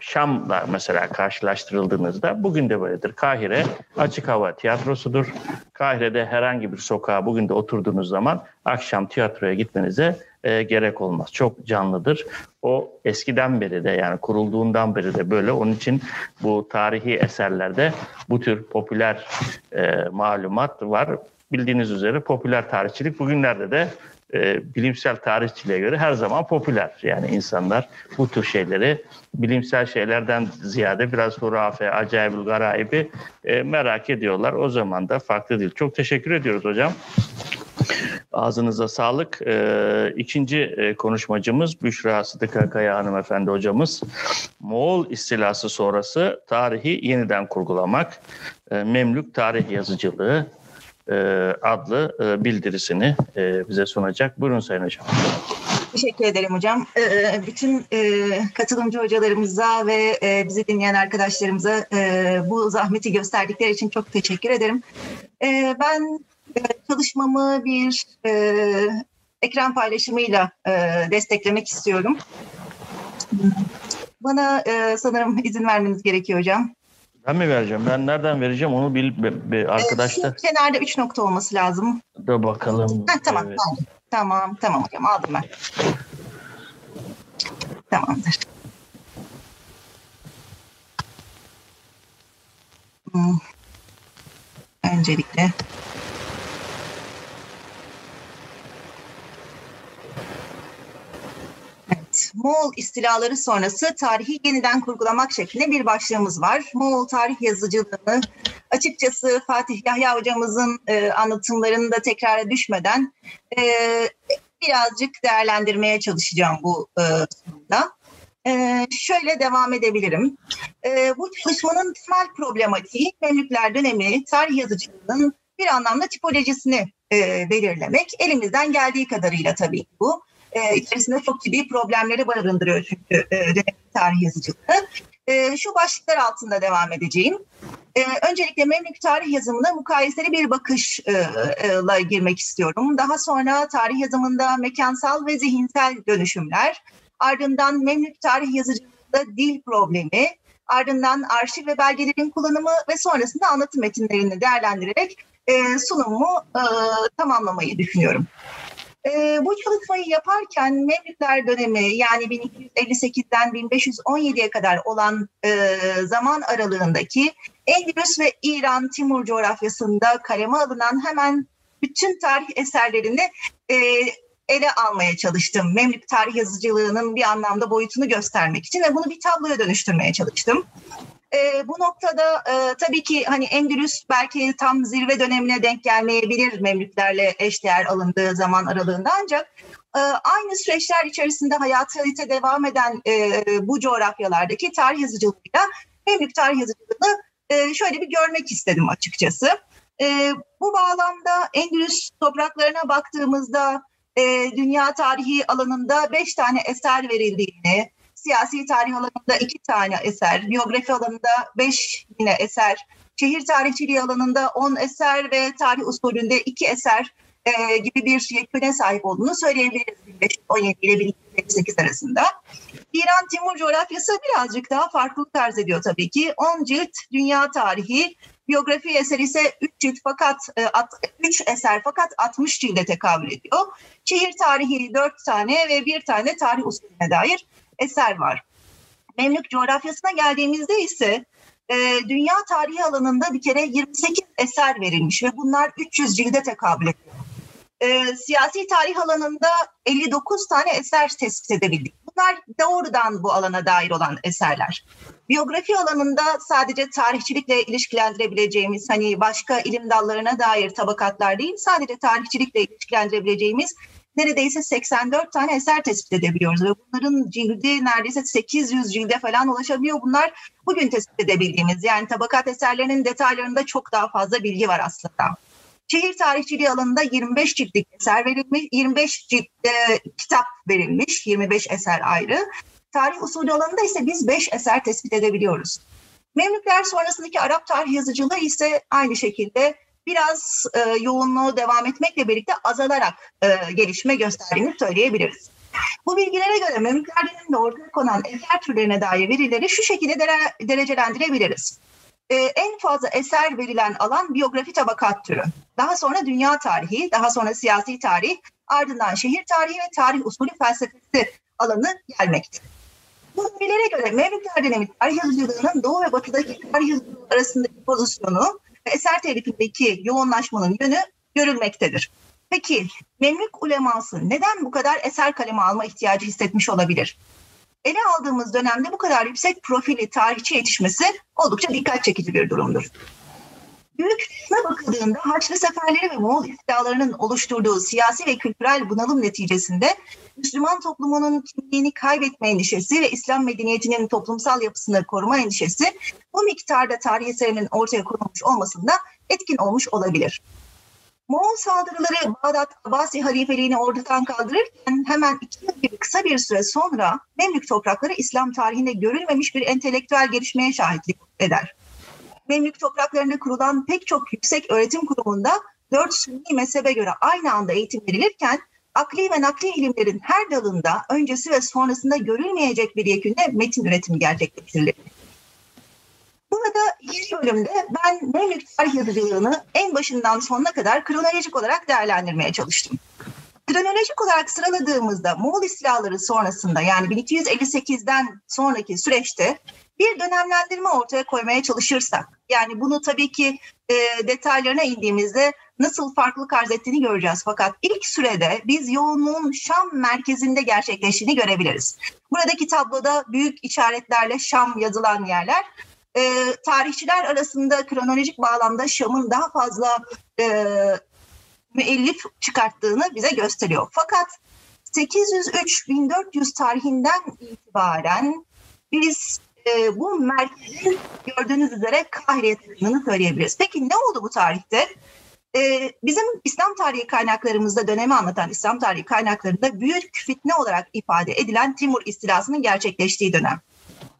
Şam'la mesela karşılaştırıldığınızda bugün de böyledir. Kahire açık hava tiyatrosudur. Kahire'de herhangi bir sokağa bugün de oturduğunuz zaman akşam tiyatroya gitmenize e, gerek olmaz. Çok canlıdır. O eskiden beri de yani kurulduğundan beri de böyle. Onun için bu tarihi eserlerde bu tür popüler e, malumat var. Bildiğiniz üzere popüler tarihçilik bugünlerde de E, bilimsel tarihçiliğe göre her zaman popüler. Yani insanlar bu tür şeyleri bilimsel şeylerden ziyade biraz hurafe, acayibül garaibi e, merak ediyorlar. O zaman da farklı değil. Çok teşekkür ediyoruz hocam. Ağzınıza sağlık. E, ikinci e, konuşmacımız Büşra Sıdıkakaya hanımefendi hocamız. Moğol istilası sonrası tarihi yeniden kurgulamak, e, Memlük tarih yazıcılığı adlı bildirisini bize sunacak. Buyurun Sayın Hocam. Teşekkür ederim hocam. Bütün katılımcı hocalarımıza ve bizi dinleyen arkadaşlarımıza bu zahmeti gösterdikleri için çok teşekkür ederim. Ben çalışmamı bir ekran paylaşımıyla desteklemek istiyorum. Bana sanırım izin vermeniz gerekiyor hocam. Ben mi vereceğim? Ben nereden vereceğim onu bil, bir, bir arkadaşlar. Şu kenarda üç nokta olması lazım. Da bakalım. Ha, tamam, evet. tamam, tamam, tamam hocam aldım ben. Tamamdır. Hmm. Öncelikle. Moğol istilaları sonrası tarihi yeniden kurgulamak şeklinde bir başlığımız var. Moğol tarih yazıcılığını açıkçası Fatih Yahya hocamızın e, anlatımlarını da tekrara düşmeden e, birazcık değerlendirmeye çalışacağım bu e, sunumda. E, şöyle devam edebilirim. E, bu çalışmanın temel problematiği Memlükler dönemi tarih yazıcılığının bir anlamda tipolojisini e, belirlemek. Elimizden geldiği kadarıyla tabii bu. Ee, içerisinde çok ciddi problemleri barındırıyor çünkü e, tarih yazıcılığı. E, şu başlıklar altında devam edeceğim. E, öncelikle Memlük tarih yazımına mukayeseli bir bakışla e, e, girmek istiyorum. Daha sonra tarih yazımında mekansal ve zihinsel dönüşümler, ardından Memlük tarih yazıcılığında dil problemi, ardından arşiv ve belgelerin kullanımı ve sonrasında anlatım metinlerini değerlendirerek e, sunumumu e, tamamlamayı düşünüyorum. Ee, bu çalışmayı yaparken Memlükler dönemi yani bin iki yüz elli sekizden bin beş yüz on yediye kadar olan e, zaman aralığındaki Endülüs ve İran Timur coğrafyasında kaleme alınan hemen bütün tarih eserlerini e, ele almaya çalıştım. Memlük tarih yazıcılığının bir anlamda boyutunu göstermek için ve bunu bir tabloya dönüştürmeye çalıştım. E, bu noktada e, tabii ki hani Endülüs belki tam zirve dönemine denk gelmeyebilir Memlüklerle eşdeğer alındığı zaman aralığında ancak e, aynı süreçler içerisinde hayatı devam eden e, bu coğrafyalardaki tarih yazıcılığıyla Memlük tarih yazıcılığını e, şöyle bir görmek istedim açıkçası. E, bu bağlamda Endülüs topraklarına baktığımızda e, dünya tarihi alanında beş tane eser verildiğini, siyasi tarih alanında iki tane eser, biyografi alanında beş yine eser, şehir tarihçiliği alanında on eser ve tarih usulünde iki eser e, gibi bir yeküne sahip olduğunu söyleyebiliriz bin beş yüz on yedi ile bin iki yüz elli sekiz arasında. İran Timur coğrafyası birazcık daha farklılık arz ediyor tabii ki. on cilt dünya tarihi, biyografi eseri ise üç cilt fakat üç eser fakat altmış cilde tekabül ediyor. Şehir tarihi dört tane ve bir tane tarih usulüne dair eser var. Memlük coğrafyasına geldiğimizde ise e, dünya tarihi alanında bir kere yirmi sekiz eser verilmiş ve bunlar üç yüz cilde tekabül ediyor. E, siyasi tarih alanında elli dokuz tane eser tespit edebildik. Bunlar doğrudan bu alana dair olan eserler. Biyografi alanında sadece tarihçilikle ilişkilendirebileceğimiz, hani başka ilim dallarına dair tabakatlar değil, sadece tarihçilikle ilişkilendirebileceğimiz neredeyse seksen dört tane eser tespit edebiliyoruz. Ve bunların cildi neredeyse sekiz yüz cilde falan ulaşabiliyor. Bunlar bugün tespit edebildiğimiz, yani tabakat eserlerinin detaylarında çok daha fazla bilgi var aslında. Şehir tarihçiliği alanında yirmi beş ciltlik eser verilmiş, yirmi beş cilt e, kitap verilmiş, yirmi beş eser ayrı. Tarih usulü alanında ise biz beş eser tespit edebiliyoruz. Memlükler sonrasındaki Arap tarih yazıcılığı ise aynı şekilde biraz e, yoğunluğu devam etmekle birlikte azalarak e, gelişme gösterdiğini söyleyebiliriz. Bu bilgilere göre Memlükler döneminde ortaya konan eser türlerine dair verileri şu şekilde dere- derecelendirebiliriz. E, en fazla eser verilen alan biyografi tabakat türü. Daha sonra dünya tarihi, daha sonra siyasi tarih, ardından şehir tarihi ve tarih usulü felsefesi alanı gelmekte. Bu bilgilere göre Memlükler dönemi tarih yazıcılığının Doğu ve Batı'daki tarih yazıcılığı arasındaki pozisyonu ve eser telifindeki yoğunlaşmanın yönü görülmektedir. Peki Memlük uleması neden bu kadar eser kaleme alma ihtiyacı hissetmiş olabilir? Ele aldığımız dönemde bu kadar yüksek profili tarihçi yetişmesi oldukça dikkat çekici bir durumdur. Büyük resme bakıldığında Haçlı seferleri ve Moğol istihlarının oluşturduğu siyasi ve kültürel bunalım neticesinde Müslüman toplumunun kimliğini kaybetme endişesi ve İslam medeniyetinin toplumsal yapısını koruma endişesi bu miktarda tarih eserinin ortaya konulmuş olmasında etkin olmuş olabilir. Moğol saldırıları Bağdat Abbasi halifeliğini ortadan kaldırırken hemen iki yıl gibi kısa bir süre sonra Memlük toprakları İslam tarihinde görülmemiş bir entelektüel gelişmeye şahitlik eder. Memlük topraklarında kurulan pek çok yüksek öğretim kurumunda dört sünni mezhebe göre aynı anda eğitim verilirken akli ve nakli ilimlerin her dalında öncesi ve sonrasında görülmeyecek bir yekünle metin üretimi gerçekleştirilir. Burada ilk bölümde ben Memlük tarih yazıcılığını en başından sonuna kadar kronolojik olarak değerlendirmeye çalıştım. Kronolojik olarak sıraladığımızda Moğol istilahları sonrasında, yani bin iki yüz elli sekizden sonraki süreçte bir dönemlendirme ortaya koymaya çalışırsak, yani bunu tabii ki e, detaylarına indiğimizde nasıl farklılık arz ettiğini göreceğiz. Fakat ilk sürede biz yoğunluğun Şam merkezinde gerçekleştiğini görebiliriz. Buradaki tabloda büyük işaretlerle Şam yazılan yerler, e, tarihçiler arasında kronolojik bağlamda Şam'ın daha fazla e, müellif çıkarttığını bize gösteriyor. Fakat sekiz yüz üç bin dört yüz tarihinden itibaren biz E, bu merkezin gördüğünüz üzere Kahire'ye taşındığını söyleyebiliriz. Peki ne oldu bu tarihte? E, bizim İslam tarihi kaynaklarımızda, dönemi anlatan İslam tarihi kaynaklarında büyük fitne olarak ifade edilen Timur istilasının gerçekleştiği dönem.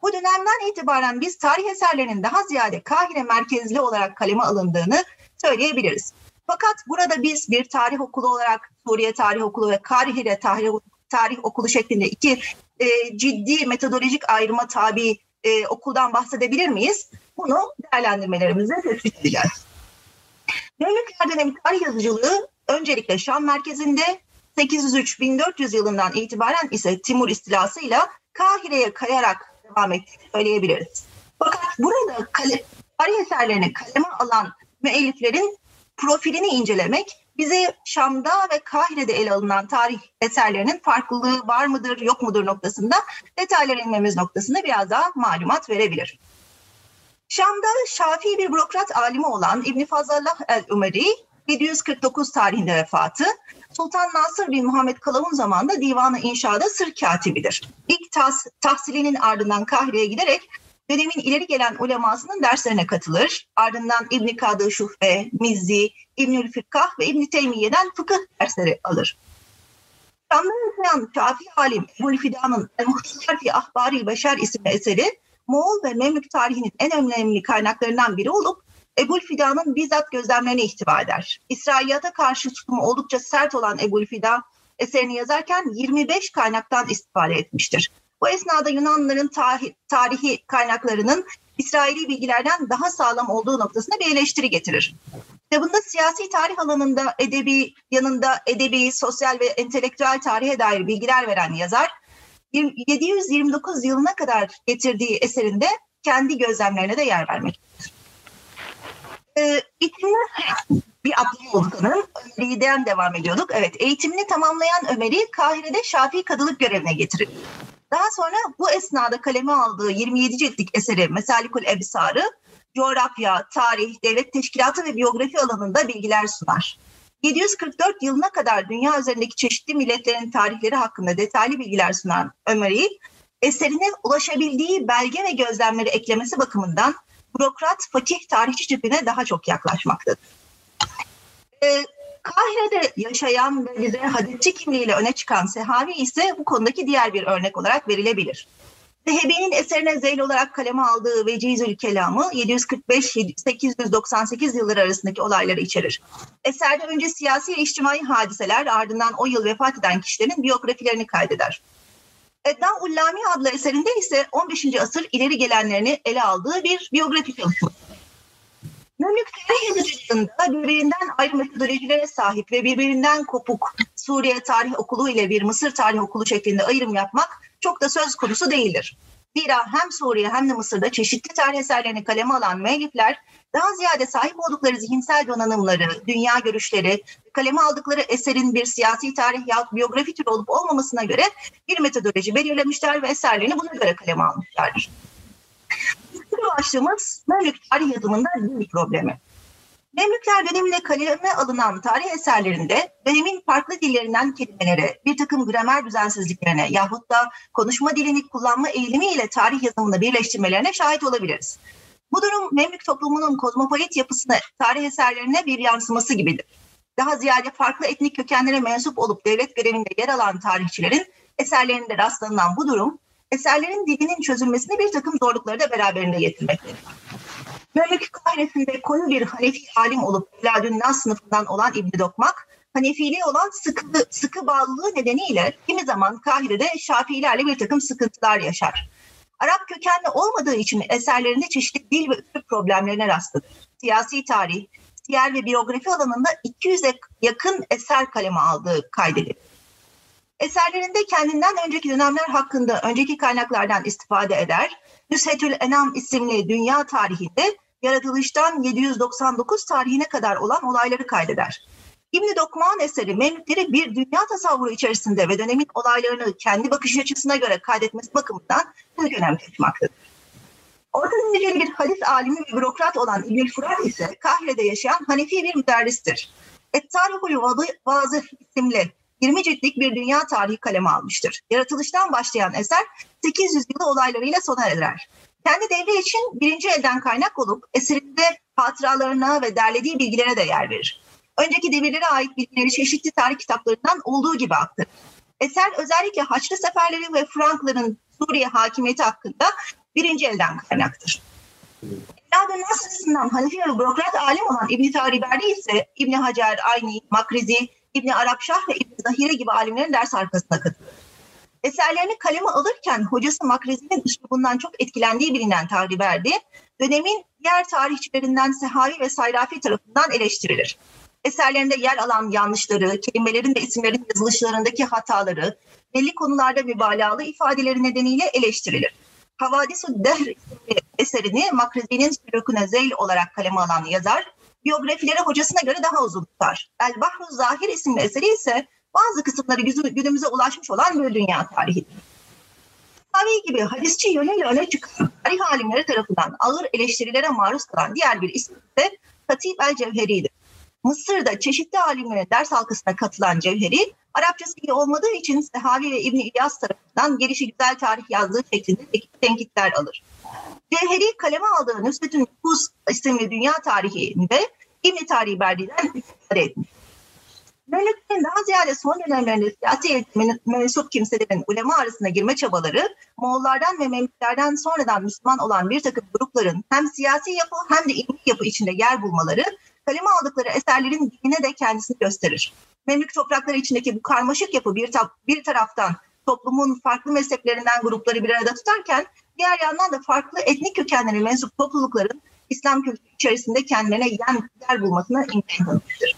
Bu dönemden itibaren biz tarih eserlerinin daha ziyade Kahire merkezli olarak kaleme alındığını söyleyebiliriz. Fakat burada biz bir tarih okulu olarak Suriye Tarih Okulu ve Kahire Tarih, tarih Okulu şeklinde iki e, ciddi metodolojik ayrıma tabi Ee, okuldan bahsedebilir miyiz? Bunu değerlendirmelerimizde tespit edeceğiz. Memlükler dönemi tarih yazıcılığı öncelikle Şam merkezinde, sekiz yüz üç bin dört yüz yılından itibaren ise Timur istilasıyla Kahire'ye kayarak devam ettiğini söyleyebiliriz. Fakat burada kale, tarih eserlerini kaleme alan müelliflerin profilini incelemek bize Şam'da ve Kahire'de ele alınan tarih eserlerinin farklılığı var mıdır, yok mudur noktasında, detaylara inmemiz noktasında biraz daha malumat verebilir. Şam'da Şafii bir bürokrat alimi olan İbn Fazlallah el-Ümeri, yedi yüz kırk dokuz tarihinde vefatı, Sultan Nasır bin Muhammed Kalavun zamanında Divan-ı İnşa'da sır katibidir. İlk tas, tahsilinin ardından Kahire'ye giderek dönemin ileri gelen ulemasının derslerine katılır. Ardından İbn-i Kadı Şuhbe, Mizzi, İbnül Fıkkah ve İbn-i Teymiye'den fıkıh dersleri alır. Şam'da yaşayan Şafii alim Ebu'l Fida'nın El-Muhtasar fi Ahbaril Beşer isimli eseri, Moğol ve Memlük tarihinin en önemli kaynaklarından biri olup Ebu'l-Fida'nın bizzat gözlemlerine ihtiva eder. İsrailiyata karşı tutumu oldukça sert olan Ebu'l-Fida eserini yazarken yirmi beş kaynaktan istifade etmiştir. Bu esnada Yunanlıların tarihi, tarihi kaynaklarının İsraili bilgilerden daha sağlam olduğu noktasına bir eleştiri getirir. Kitabında siyasi tarih alanında edebi, yanında edebi, sosyal ve entelektüel tarihe dair bilgiler veren yazar, yedi yüz yirmi dokuz yılına kadar getirdiği eserinde kendi gözlemlerine de yer vermektedir. Ee, eğitimli bir atlı olgunun Ömeri'den devam ediyorduk. Evet, eğitimini tamamlayan Ömer'i Kahire'de Şafii kadılık görevine getirir. Daha sonra bu esnada kaleme aldığı yirmi yedi ciltlik eseri Mesalikul Ebsar'ı coğrafya, tarih, devlet teşkilatı ve biyografi alanında bilgiler sunar. yedi yüz kırk dört yılına kadar dünya üzerindeki çeşitli milletlerin tarihleri hakkında detaylı bilgiler sunan Ömer'i, eserine ulaşabildiği belge ve gözlemleri eklemesi bakımından bürokrat, fakih, tarihçi tipine daha çok yaklaşmaktadır. Ee, Kahire'de yaşayan ve bize hadisçi kimliğiyle öne çıkan Sehavi ise bu konudaki diğer bir örnek olarak verilebilir. Zehebi'nin eserine zeyl olarak kaleme aldığı Vecizül Kelam'ı yedi yüz kırk beş - sekiz yüz doksan sekiz yılları arasındaki olayları içerir. Eserde önce siyasi ve içtimai hadiseler, ardından o yıl vefat eden kişilerin biyografilerini kaydeder. Edna-ül Lami adlı eserinde ise on beşinci asır ileri gelenlerini ele aldığı bir biyografi çalışması. Memlük tarih yazıcılığında birbirinden ayrı metodolojilere sahip ve birbirinden kopuk Suriye tarih okulu ile bir Mısır tarih okulu şeklinde ayrım yapmak çok da söz konusu değildir. Zira hem Suriye hem de Mısır'da çeşitli tarih eserlerini kaleme alan müellifler daha ziyade sahip oldukları zihinsel donanımları, dünya görüşleri, kaleme aldıkları eserin bir siyasi tarih yahut biyografi türü olup olmamasına göre bir metodoloji belirlemişler ve eserlerini buna göre kaleme almışlardır. Bu başlığımız Memlük tarih yazımında dil problemi. Memlükler döneminde kaleme alınan tarih eserlerinde dönemin farklı dillerinden kelimelere, bir takım gramer düzensizliklerine yahut da konuşma dilini kullanma eğilimiyle tarih yazımında birleştirmelerine şahit olabiliriz. Bu durum Memlük toplumunun kozmopolit yapısına, tarih eserlerine bir yansıması gibidir. Daha ziyade farklı etnik kökenlere mensup olup devlet görevinde yer alan tarihçilerin eserlerinde rastlanılan bu durum, eserlerin dilinin çözülmesine bir takım zorlukları da beraberinde getirmektedir. Memlük Kahire'sinde koyu bir Hanefi alim olup evladın Nas sınıfından olan İbn Dokmak, Hanefiliğe olan sıkı, sıkı bağlılığı nedeniyle kimi zaman Kahire'de Şafiilerle bir takım sıkıntılar yaşar. Arap kökenli olmadığı için eserlerinde çeşitli dil ve üslup problemlerine rastlanır. Siyasi tarih, siyer ve biyografi alanında iki yüze yakın eser kaleme aldığı kaydedilir. Eserlerinde kendinden önceki dönemler hakkında önceki kaynaklardan istifade eder. Nüshetül Enam isimli dünya tarihinde yaratılıştan yedi yüz doksan dokuz tarihine kadar olan olayları kaydeder. İbn Dokman eseri Memlükleri bir dünya tasavvuru içerisinde ve dönemin olaylarını kendi bakış açısına göre kaydetmesi bakımından büyük önem taşımaktadır. Orta dereceli bir hadis alimi ve bürokrat olan İbnül Furat ise Kahire'de yaşayan Hanefi bir müderristir. Et-Tarihul Vazih isimli yirmi ciltlik bir dünya tarihi kaleme almıştır. Yaratılıştan başlayan eser sekiz yüz yılı olaylarıyla sona erer. Kendi devri için birinci elden kaynak olup eserinde hatıralarına ve derlediği bilgilere de yer verir. Önceki devirlere ait bilgileri çeşitli tarih kitaplarından olduğu gibi aktarır. Eser özellikle Haçlı Seferleri ve Frankların Suriye hakimiyeti hakkında birinci elden kaynaktır. Evladın Nas sınıfından Hanefi ve bürokrat alim olan İbn-i Tariberdi ise İbn Hacer, Ayni, Makrizi, İbn-i Arapşah ve İbn-i Zahire gibi alimlerin ders arkasına katılır. Eserlerini kaleme alırken hocası Makrizi'nin üslubundan çok etkilendiği bilinen Tariberdi, dönemin diğer tarihçilerinden Sehavi ve Sayrafi tarafından eleştirilir. Eserlerinde yer alan yanlışları, kelimelerin ve isimlerin yazılışlarındaki hataları, belli konularda mübalağalı ifadeleri nedeniyle eleştirilir. Havadis-ü Dehr eserini Makrizi'nin sülüküne zeyl olarak kaleme alan yazar, biyografileri hocasına göre daha uzun tutar. El-Bahru Zahir isimli eseri ise bazı kısımları günümüze ulaşmış olan bir dünya tarihidir. Tabii gibi hadisçi yönüyle öne çıkan tarih alimleri tarafından ağır eleştirilere maruz kalan diğer bir isim ise Hatib el-Cevheri'dir. Mısır'da çeşitli alimlerin ders halkasına katılan Cevheri, Arapçası iyi olmadığı için Sehavi ve İbn İlyas tarafından gelişigüzel tarih yazdığı şeklinde tenkitler alır. Cevheri kaleme aldığı Nüshetül Nüfus isimli dünya tarihinde İbn-i Tariberdi'den istifade etmiş. Devletlerin daha ziyade son dönemlerinde siyasi eğitiminin mensup kimselerin ulema arasına girme çabaları, Moğollardan ve Memlüklerden sonradan Müslüman olan bir takım grupların hem siyasi yapı hem de ilmi yapı içinde yer bulmaları, kaleme aldıkları eserlerin dinine de kendisini gösterir. Memlük toprakları içindeki bu karmaşık yapı bir, ta- bir taraftan toplumun farklı mezheplerinden grupları bir arada tutarken, diğer yandan da farklı etnik kökenlere mensup toplulukların İslam kültürü içerisinde kendilerine yer bulmasına imkan tanımıştır.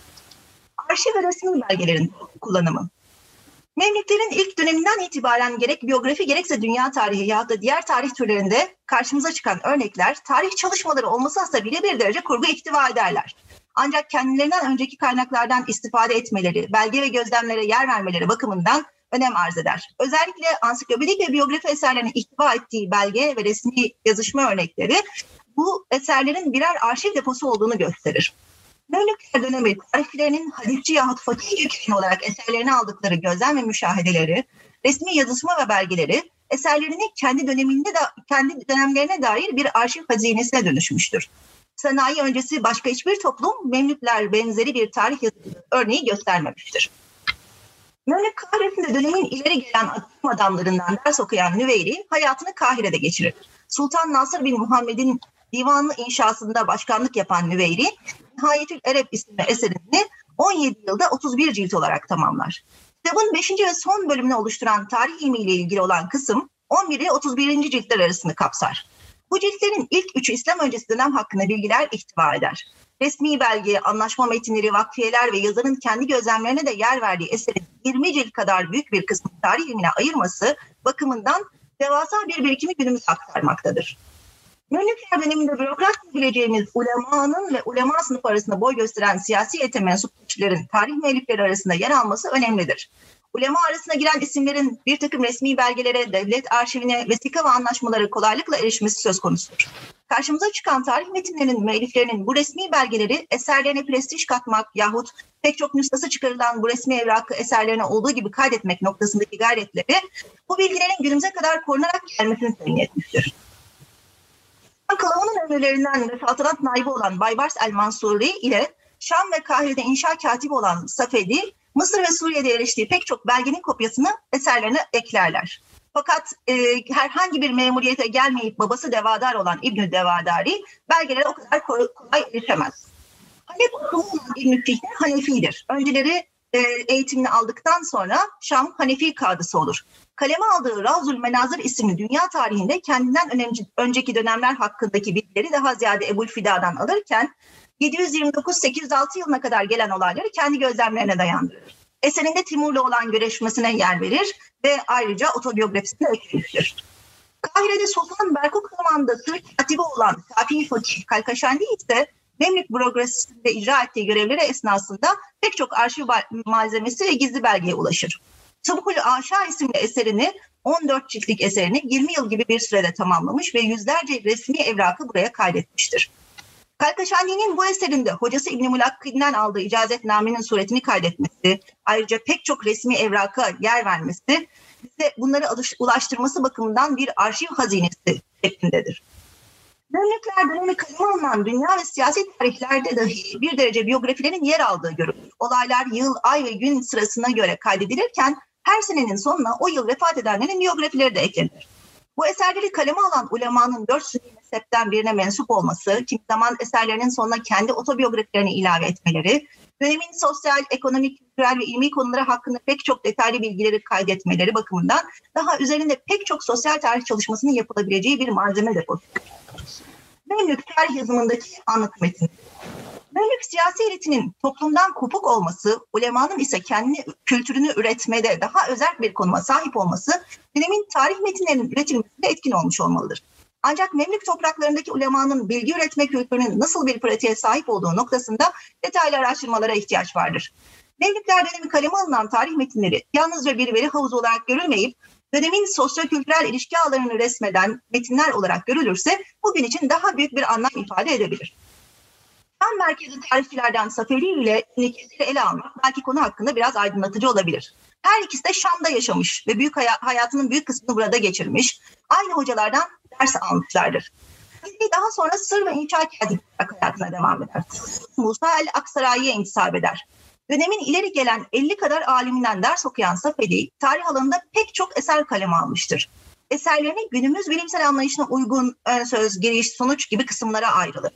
Arşiv ve resmi belgelerin kullanımı. Memlüklerin ilk döneminden itibaren gerek biyografi gerekse dünya tarihi ya da diğer tarih türlerinde karşımıza çıkan örnekler, tarih çalışmaları olması hasebiyle bir derece kurgu ihtiva ederler. Ancak kendilerinden önceki kaynaklardan istifade etmeleri, belge ve gözlemlere yer vermeleri bakımından önem arz eder. Özellikle ansiklopedik ve biyografi eserlerinin ihtiva ettiği belge ve resmi yazışma örnekleri bu eserlerin birer arşiv deposu olduğunu gösterir. Memlükler dönemi tarihçilerinin hadisçi yahut fakih kökenli olarak eserlerini aldıkları gözlem ve müşahedeleri, resmi yazışma ve belgeleri eserlerini kendi döneminde de kendi dönemlerine dair bir arşiv hazinesine dönüşmüştür. Sanayi öncesi başka hiçbir toplum Memlükler benzeri bir tarih örneği göstermemiştir. Memlük Kahire'sinde dönemin ileri gelen akım adamlarından ders okuyan Nüveyri hayatını Kahire'de geçirir. Sultan Nasır bin Muhammed'in divanlı inşasında başkanlık yapan Nüveyri, Nihayetül Ereb isimli eserini on yedi yılda otuz bir cilt olarak tamamlar. Kitabın beşinci ve son bölümünü oluşturan tarih ilmiyle ilgili olan kısım on bir ile otuz birinci ciltler arasını kapsar. Bu ciltlerin ilk üçü İslam öncesi dönem hakkında bilgiler ihtiva eder. Resmi belge, anlaşma metinleri, vakfiyeler ve yazarın kendi gözlemlerine de yer verdiği eserin yirmi cilt kadar büyük bir kısmı tarih ilmine ayırması bakımından devasa bir birikimi günümüze aktarmaktadır. Memlükler döneminde bürokrat diyebileceğimiz ulemanın ve ulema sınıfı arasında boy gösteren siyasi ete mensup kişilerin tarih müellifleri arasında yer alması önemlidir. Ulema arasına giren isimlerin bir takım resmi belgelere, devlet arşivine, vesika ve anlaşmalara kolaylıkla erişmesi söz konusudur. Karşımıza çıkan tarih metinlerinin müelliflerinin bu resmi belgeleri eserlerine prestij katmak yahut pek çok nüshası çıkarılan bu resmi evrakı eserlerine olduğu gibi kaydetmek noktasındaki gayretleri bu bilgilerin günümüze kadar korunarak gelmesini temin etmiştir. Kalaman'ın ömürlerinden ve saltanat naibi olan Baybars el-Mansuri ile Şam ve Kahire'de inşa katibi olan Safedi, Mısır ve Suriye'de yerleştiği pek çok belgenin kopyasını eserlerine eklerler. Fakat e, herhangi bir memuriyete gelmeyip babası devadar olan İbn-i Devadari belgelere o kadar kolay erişemez. Halep okulu olan İbn-i Fihne Hanefi'dir. Önceleri e, eğitimini aldıktan sonra Şam Hanefi kadısı olur. Kaleme aldığı Ravzul Menazır isimli dünya tarihinde kendinden önemli, önceki dönemler hakkındaki bilgileri daha ziyade Ebul Fida'dan alırken yedi yüz yirmi dokuz - sekiz yüz altı yılına kadar gelen olayları kendi gözlemlerine dayandırır. Eserinde Timur'la olan görüşmesine yer verir ve ayrıca otobiyografisine eklenir. Kahire'de Sultan Berkuk zamanında Türk katibi olan Safi Fakih Kalkaşendi ise Memlük bürokrasisinde icra ettiği görevleri esnasında pek çok arşiv malzemesi ve gizli belgeye ulaşır. Tabukul Aşa isimli eserini, on dört ciltlik eserini yirmi yıl gibi bir sürede tamamlamış ve yüzlerce resmi evrakı buraya kaydetmiştir. Kalkaşendi'nin bu eserinde hocası İbn-i Mulakkid'den aldığı icazetnamenin suretini kaydetmesi, ayrıca pek çok resmi evraka yer vermesi, bize bunları ulaştırması bakımından bir arşiv hazinesi şeklindedir. Memlükler dönemi kaleme alınan dünya ve siyasi tarihlerde dahi bir derece biyografilerin yer aldığı görülür. Olaylar yıl, ay ve gün sırasına göre kaydedilirken her senenin sonuna o yıl vefat edenlerin biyografileri de eklenir. Bu eserleri kaleme alan ulemanın dört sünni mezhepten birine mensup olması, kimi zaman eserlerinin sonuna kendi otobiyografilerini ilave etmeleri, dönemin sosyal, ekonomik, kültürel ve ilmi konuları hakkında pek çok detaylı bilgileri kaydetmeleri bakımından daha üzerinde pek çok sosyal tarih çalışmasının yapılabileceği bir malzeme deposu. Memlük tarih yazımındaki anlık metin. Memlük siyasi elitinin toplumdan kopuk olması, ulemanın ise kendi kültürünü üretmede daha özel bir konuma sahip olması, dönemin tarih metinlerinin üretilmesinde etkin olmuş olmalıdır. Ancak Memlük topraklarındaki ulemanın bilgi üretme kültürünün nasıl bir pratiğe sahip olduğu noktasında detaylı araştırmalara ihtiyaç vardır. Memlükler dönemi kaleme alınan tarih metinleri yalnızca bir veri havuzu olarak görülmeyip, dönemin sosyo-kültürel ilişki ağlarını resmeden metinler olarak görülürse bugün için daha büyük bir anlam ifade edebilir. Şam merkezi tarihçilerden Saferi ile İbn-i Kesir'i ele almak belki konu hakkında biraz aydınlatıcı olabilir. Her ikisi de Şam'da yaşamış ve büyük hay- hayatının büyük kısmını burada geçirmiş, aynı hocalardan ders almışlardır. Kesir daha sonra Sır ve İnşa Kâtibi hayatına devam eder. Musa el-Aksaray'ı intisap eder. Dönemin ileri gelen elli kadar aliminden ders okuyan Safedi, tarih alanında pek çok eser kaleme almıştır. Eserlerini günümüz bilimsel anlayışına uygun ön söz, giriş, sonuç gibi kısımlara ayrılır.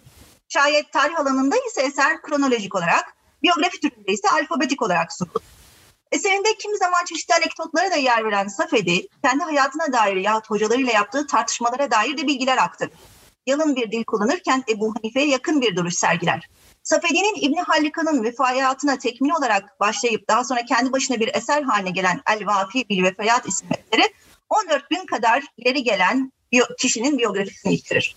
Şayet tarih alanında ise eser kronolojik olarak, biyografi türünde ise alfabetik olarak sunulur. Eserinde kimi zaman çeşitli anekdotlara da yer veren Safedi, kendi hayatına dair yahut hocalarıyla yaptığı tartışmalara dair de bilgiler aktarır. Yalın bir dil kullanırken Ebu Hanife'ye yakın bir duruş sergiler. Safedi'nin İbn Hallika'nın vefayatına tekmil olarak başlayıp daha sonra kendi başına bir eser haline gelen El-Vafi Bil Vefayat isimli eseri on dört bin kadar ileri gelen kişinin biyografisini içerir.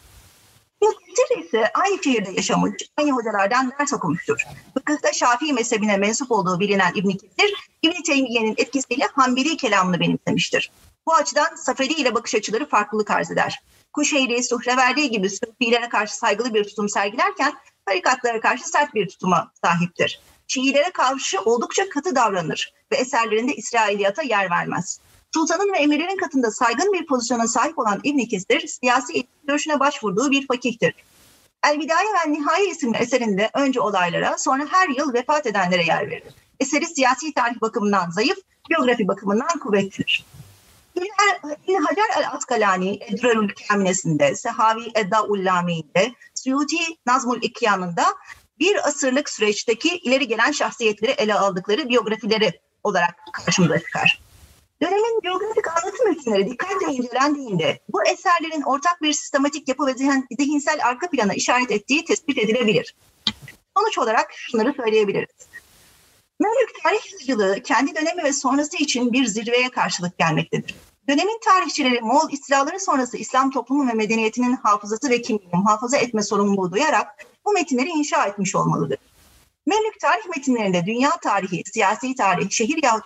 Biyografi ise aynı şehirde yaşamış, aynı hocalardan ders okumuştur. Fıkıhta Şafii mezhebine mensup olduğu bilinen İbn Kesir, İbn Teymiye'nin etkisiyle Hanbeli kelamını benimsemiştir. Bu açıdan Safedi ile bakış açıları farklılık arz eder. Kuşeyri, Suhreverdi gibi Sufilere karşı saygılı bir tutum sergilerken tarikatlara karşı sert bir tutuma sahiptir. Şiilere karşı oldukça katı davranır ve eserlerinde İsrailiyata yer vermez. Sultanın ve emirlerin katında saygın bir pozisyona sahip olan İbn Kesir, siyasi eğitim görüşüne başvurduğu bir fakihtir. El-Bidaye ve Nihaye isimli eserinde önce olaylara, sonra her yıl vefat edenlere yer verir. Eseri siyasi tarih bakımından zayıf, biyografi bakımından kuvvetlidir. İbn Hacer el-Askalani, Edrerül Kaminesinde, Sehavi Eddaul Lami'inde, Suyuti Nazmul İkyan'ında bir asırlık süreçteki ileri gelen şahsiyetleri ele aldıkları biyografileri olarak karşımıza çıkar. Dönemin biyografik anlatım metinleri dikkatle incelendiğinde bu eserlerin ortak bir sistematik yapı ve zihinsel arka plana işaret ettiği tespit edilebilir. Sonuç olarak şunları söyleyebiliriz. Mevlük tarih yazıcılığı kendi dönemi ve sonrası için bir zirveye karşılık gelmektedir. Dönemin tarihçileri Moğol istilaları sonrası İslam toplumu ve medeniyetinin hafızası ve kimliğini muhafaza etme sorumluluğu duyarak bu metinleri inşa etmiş olmalıdır. Memlük tarih metinlerinde dünya tarihi, siyasi tarih, şehir yahut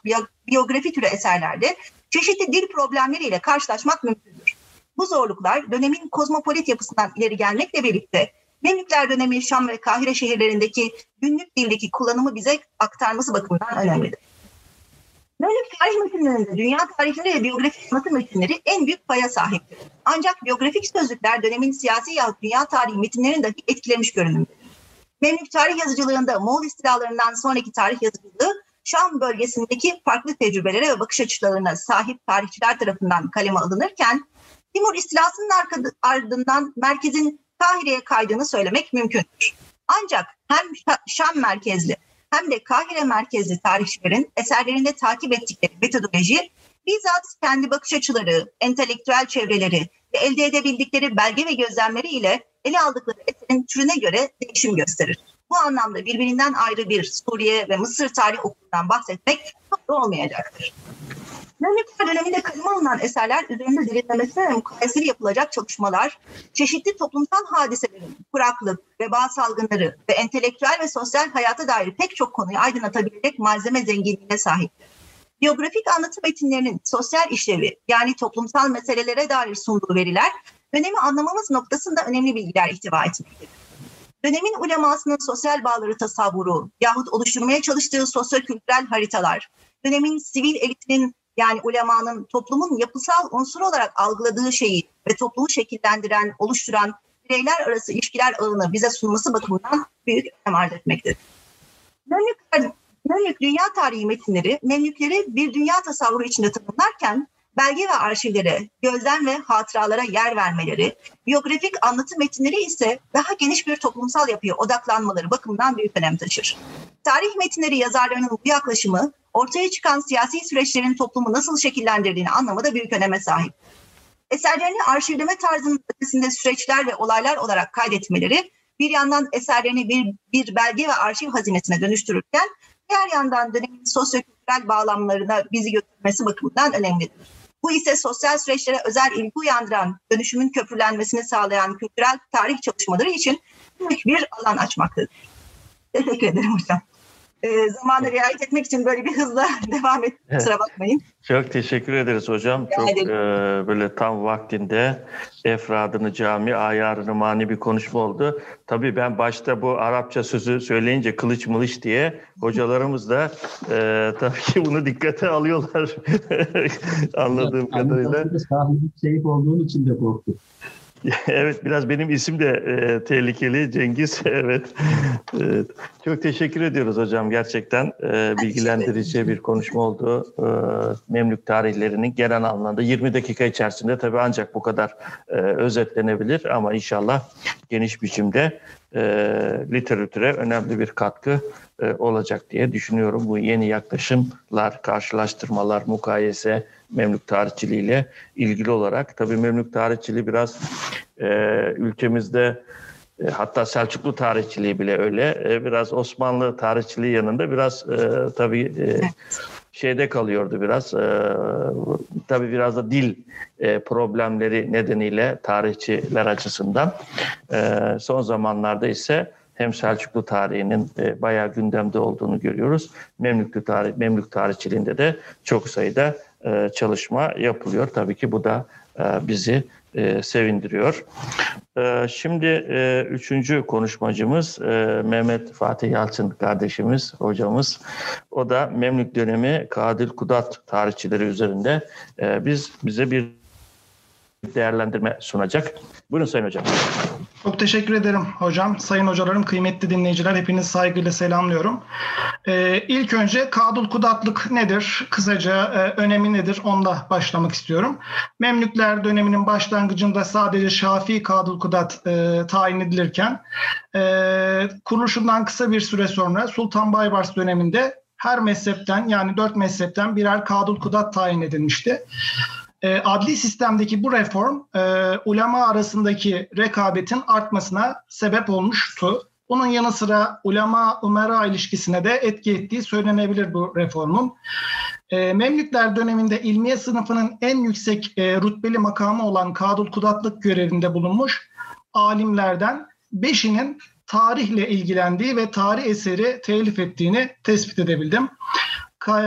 biyografi türü eserlerde çeşitli dil problemleriyle karşılaşmak mümkündür. Bu zorluklar dönemin kozmopolit yapısından ileri gelmekle birlikte Memlükler dönemi Şam ve Kahire şehirlerindeki günlük dildeki kullanımı bize aktarması bakımından önemlidir. Memlük tarih metinlerinde dünya tarihleri ve biyografik anlatım metinleri en büyük paya sahiptir. Ancak biyografik sözlükler dönemin siyasi yahut dünya tarihi metinlerini dahi etkilemiş görünümdedir. Memlük tarih yazıcılığında Moğol istilalarından sonraki tarih yazıcılığı, Şam bölgesindeki farklı tecrübelere ve bakış açılarına sahip tarihçiler tarafından kaleme alınırken, Timur istilasının ardından merkezin Kahire'ye kaydığını söylemek mümkündür. Ancak hem Şam merkezli hem de Kahire merkezli tarihçilerin eserlerinde takip ettikleri metodoloji, bizzat kendi bakış açıları, entelektüel çevreleri ve elde edebildikleri belge ve gözlemleriyle ele aldıkları eserin türüne göre değişim gösterir. Bu anlamda birbirinden ayrı bir Suriye ve Mısır tarih okulundan bahsetmek doğru olmayacaktır. Memlükler döneminde kaleme alınan eserler üzerinde derinlemesine ve mukayeseli yapılacak çalışmalar, çeşitli toplumsal hadiselerin, kuraklık, veba salgınları ve entelektüel ve sosyal hayata dair pek çok konuyu aydınlatabilecek malzeme zenginliğine sahiptir. Biyografik anlatım metinlerinin sosyal işlevi, yani toplumsal meselelere dair sunduğu veriler, dönemi anlamamız noktasında önemli bilgiler ihtiva etmektedir. Dönemin ulemasının sosyal bağları tasavvuru yahut oluşturmaya çalıştığı sosyo-kültürel haritalar, dönemin sivil elitinin yani ulemanın toplumun yapısal unsuru olarak algıladığı şeyi ve toplumu şekillendiren, oluşturan bireyler arası ilişkiler ağını bize sunması bakımından büyük önem arz etmektedir. Memlükler, Memlük dünya tarihi metinleri, Memlükleri bir dünya tasavvuru içinde tanımlarken, belge ve arşivlere, gözlem ve hatıralara yer vermeleri, biyografik anlatım metinleri ise daha geniş bir toplumsal yapıya odaklanmaları bakımından büyük önem taşır. Tarih metinleri yazarlarının bu yaklaşımı, ortaya çıkan siyasi süreçlerin toplumu nasıl şekillendirdiğini anlamada büyük öneme sahip. Eserlerini arşivleme tarzının ötesinde süreçler ve olaylar olarak kaydetmeleri, bir yandan eserlerini bir, bir belge ve arşiv hazinesine dönüştürürken, diğer yandan dönemin sosyo-kültürel bağlamlarına bizi götürmesi bakımından önemlidir. Bu ise sosyal süreçlere özel ilgi uyandıran, dönüşümün köprülenmesini sağlayan kültürel tarih çalışmaları için büyük bir alan açmaktadır. Teşekkür ederim hocam. E, zamanı riayet etmek için böyle bir hızla devam et. Kusura bakmayın. Çok teşekkür ederiz hocam. Çok e, böyle tam vaktinde efradını cami, ayarını mani bir konuşma oldu. Tabii ben başta bu Arapça sözü söyleyince kılıç mılıç diye hocalarımız da e, tabii ki bunu dikkate alıyorlar. Anladığım kadarıyla. Sahibi şehit olduğun için de korktum. Evet, biraz benim isim de e, tehlikeli, Cengiz. Evet. E, çok teşekkür ediyoruz hocam, gerçekten e, bilgilendirici bir konuşma oldu. E, Memlük tarihlerinin genel anlamda yirmi dakika içerisinde tabii ancak bu kadar e, özetlenebilir ama inşallah geniş biçimde e, literatüre önemli bir katkı e, olacak diye düşünüyorum. Bu yeni yaklaşımlar, karşılaştırmalar, mukayese Memlük tarihçiliğiyle ilgili olarak. Tabii Memlük tarihçiliği biraz e, ülkemizde, e, hatta Selçuklu tarihçiliği bile öyle, e, biraz Osmanlı tarihçiliği yanında biraz e, tabii e, şeyde kalıyordu biraz. E, tabii biraz da dil e, problemleri nedeniyle tarihçiler açısından. E, son zamanlarda ise hem Selçuklu tarihinin e, bayağı gündemde olduğunu görüyoruz. Memlüklü tarih, Memlük tarihçiliğinde de çok sayıda çalışma yapılıyor. Tabii ki bu da bizi sevindiriyor. Şimdi üçüncü konuşmacımız Mehmet Fatih Yalçın kardeşimiz, hocamız. O da Memlük dönemi Kadil Kudat tarihçileri üzerinde biz bize bir değerlendirme sunacak. Buyurun Sayın Hocam. Çok teşekkür ederim hocam. Sayın hocalarım, kıymetli dinleyiciler, hepinizi saygıyla selamlıyorum. Ee, ilk önce Kadul Kudatlık nedir? Kısaca e, önemi nedir? Onunla başlamak istiyorum. Memlükler döneminin başlangıcında sadece Şafii Kadul Kudat e, tayin edilirken e, kuruluşundan kısa bir süre sonra Sultan Baybars döneminde her mezhepten, yani dört mezhepten birer Kadul Kudat tayin edilmişti. Adli sistemdeki bu reform e, ulema arasındaki rekabetin artmasına sebep olmuştu. Bunun yanı sıra ulema-ümera ilişkisine de etki ettiği söylenebilir bu reformun. E, Memlükler döneminde ilmiye sınıfının en yüksek e, rütbeli makamı olan Kadul Kudatlık görevinde bulunmuş alimlerden beşinin tarihle ilgilendiği ve tarih eseri telif ettiğini tespit edebildim. E,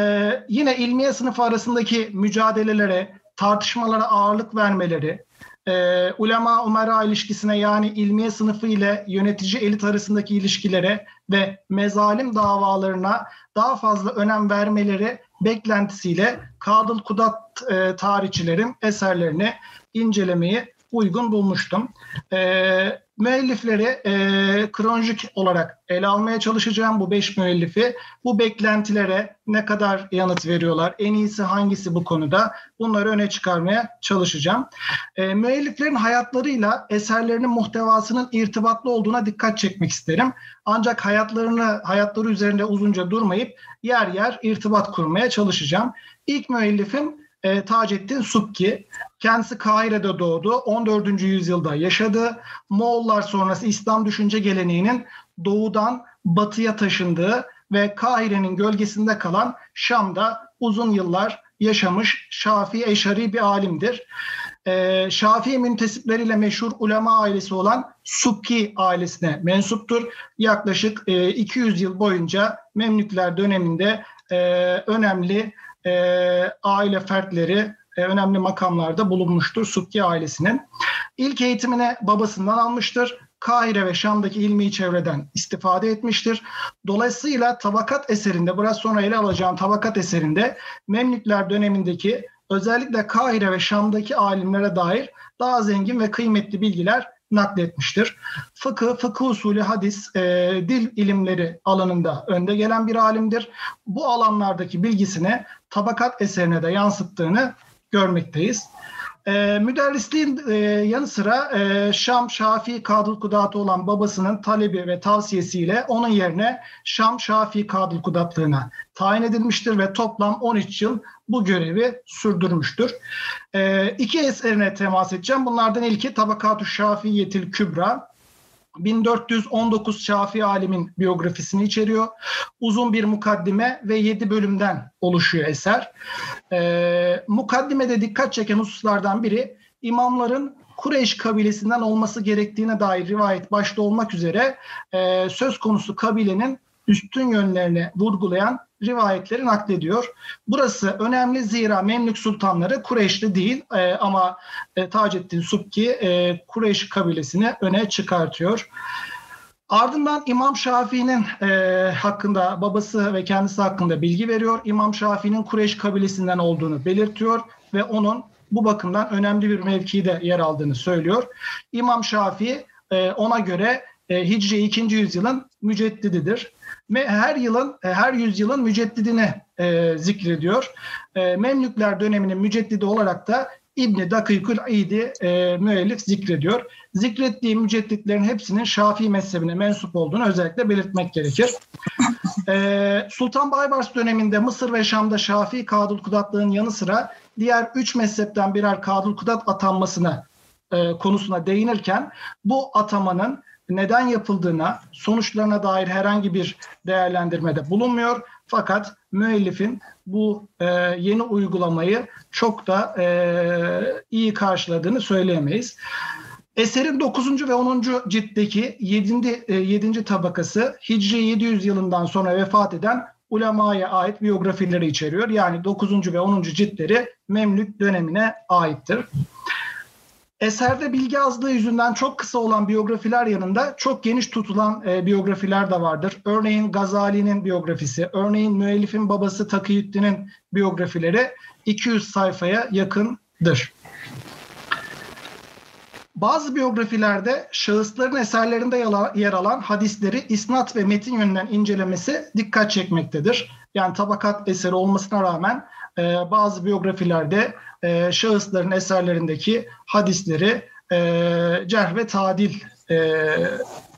yine ilmiye sınıfı arasındaki mücadelelere, tartışmalara ağırlık vermeleri, e, ulema-umera ilişkisine, yani ilmiye sınıfı ile yönetici elit arasındaki ilişkilere ve mezalim davalarına daha fazla önem vermeleri beklentisiyle Kadıl Kudat e, tarihçilerin eserlerini incelemeyi uygun bulmuştum. E, müellifleri e, kronolojik olarak ele almaya çalışacağım, bu beş müellifi. Bu beklentilere ne kadar yanıt veriyorlar, en iyisi hangisi bu konuda, bunları öne çıkarmaya çalışacağım. E, müelliflerin hayatlarıyla eserlerinin muhtevasının irtibatlı olduğuna dikkat çekmek isterim. Ancak hayatlarını, hayatları üzerinde uzunca durmayıp yer yer irtibat kurmaya çalışacağım. İlk müellifim E, Taceddin Subki. Kendisi Kahire'de doğdu. on dördüncü yüzyılda yaşadı. Moğollar sonrası İslam düşünce geleneğinin doğudan batıya taşındığı ve Kahire'nin gölgesinde kalan Şam'da uzun yıllar yaşamış Şafii Eş'ari bir alimdir. E, Şafii müntesipleriyle meşhur ulema ailesi olan Subki ailesine mensuptur. Yaklaşık e, iki yüz yıl boyunca Memlükler döneminde e, önemli E, aile fertleri e, önemli makamlarda bulunmuştur Subki ailesinin. İlk eğitimini babasından almıştır. Kahire ve Şam'daki ilmi çevreden istifade etmiştir. Dolayısıyla Tabakat eserinde, biraz sonra ele alacağım Tabakat eserinde Memlükler dönemindeki özellikle Kahire ve Şam'daki alimlere dair daha zengin ve kıymetli bilgiler nakletmiştir. Fıkıh, fıkıh usulü, hadis, e, dil ilimleri alanında önde gelen bir alimdir. Bu alanlardaki bilgisini Tabakat eserine de yansıttığını görmekteyiz. E, müderrisliğin e, yanı sıra e, Şam Şafii Kadıl Kudatı olan babasının talebi ve tavsiyesiyle onun yerine Şam Şafii Kadıl Kudatlığına tayin edilmiştir ve toplam on üç yıl bu görevi sürdürmüştür. E, iki eserine temas edeceğim. Bunlardan ilki Tabakat-ı Şafiiyetil Kübra. bin dört yüz on dokuz Şafii alimin biyografisini içeriyor. Uzun bir mukaddime ve yedi bölümden oluşuyor eser. Ee, mukaddimede dikkat çeken hususlardan biri imamların Kureyş kabilesinden olması gerektiğine dair rivayet başta olmak üzere e, söz konusu kabilenin üstün yönlerini vurgulayan rivayetleri naklediyor. Burası önemli, zira Memlük sultanları Kureyşli değil e, ama e, Taceddin Subki e, Kureyş kabilesini öne çıkartıyor. Ardından İmam Şafii'nin e, hakkında, babası ve kendisi hakkında bilgi veriyor. İmam Şafii'nin Kureyş kabilesinden olduğunu belirtiyor ve onun bu bakımdan önemli bir mevkide yer aldığını söylüyor. İmam Şafii e, ona göre e, Hicri ikinci yüzyılın müceddididir. Ve her yılın, her yüzyılın müceddidini e, zikrediyor. E, Memlükler döneminin müceddidi olarak da İbn-i Dakikül İd'i e, müellif zikrediyor. Zikrettiği mücedditlerin hepsinin Şafii mezhebine mensup olduğunu özellikle belirtmek gerekir. e, Sultan Baybars döneminde Mısır ve Şam'da Şafii Kadılkudatlığın yanı sıra diğer üç mezhepten birer Kadılkudat atanmasına e, konusuna değinirken bu atamanın neden yapıldığına, sonuçlarına dair herhangi bir değerlendirmede bulunmuyor. Fakat müellifin bu e, yeni uygulamayı çok da e, iyi karşıladığını söyleyemeyiz. Eserin dokuzuncu ve onuncu ciltteki yedinci tabakası Hicri yedi yüz yılından sonra vefat eden ulemaya ait biyografileri içeriyor. Yani dokuzuncu ve onuncu ciltleri Memlük dönemine aittir. Eserde bilgi azlığı yüzünden çok kısa olan biyografiler yanında çok geniş tutulan e, biyografiler de vardır. Örneğin Gazali'nin biyografisi, örneğin müellifin babası Takiyüddin'in biyografileri iki yüz sayfaya yakındır. Bazı biyografilerde şahısların eserlerinde yer alan hadisleri isnat ve metin yönünden incelemesi dikkat çekmektedir. Yani tabakat eseri olmasına rağmen e, bazı biyografilerde Ee, şahısların eserlerindeki hadisleri e, cerh ve tadil e,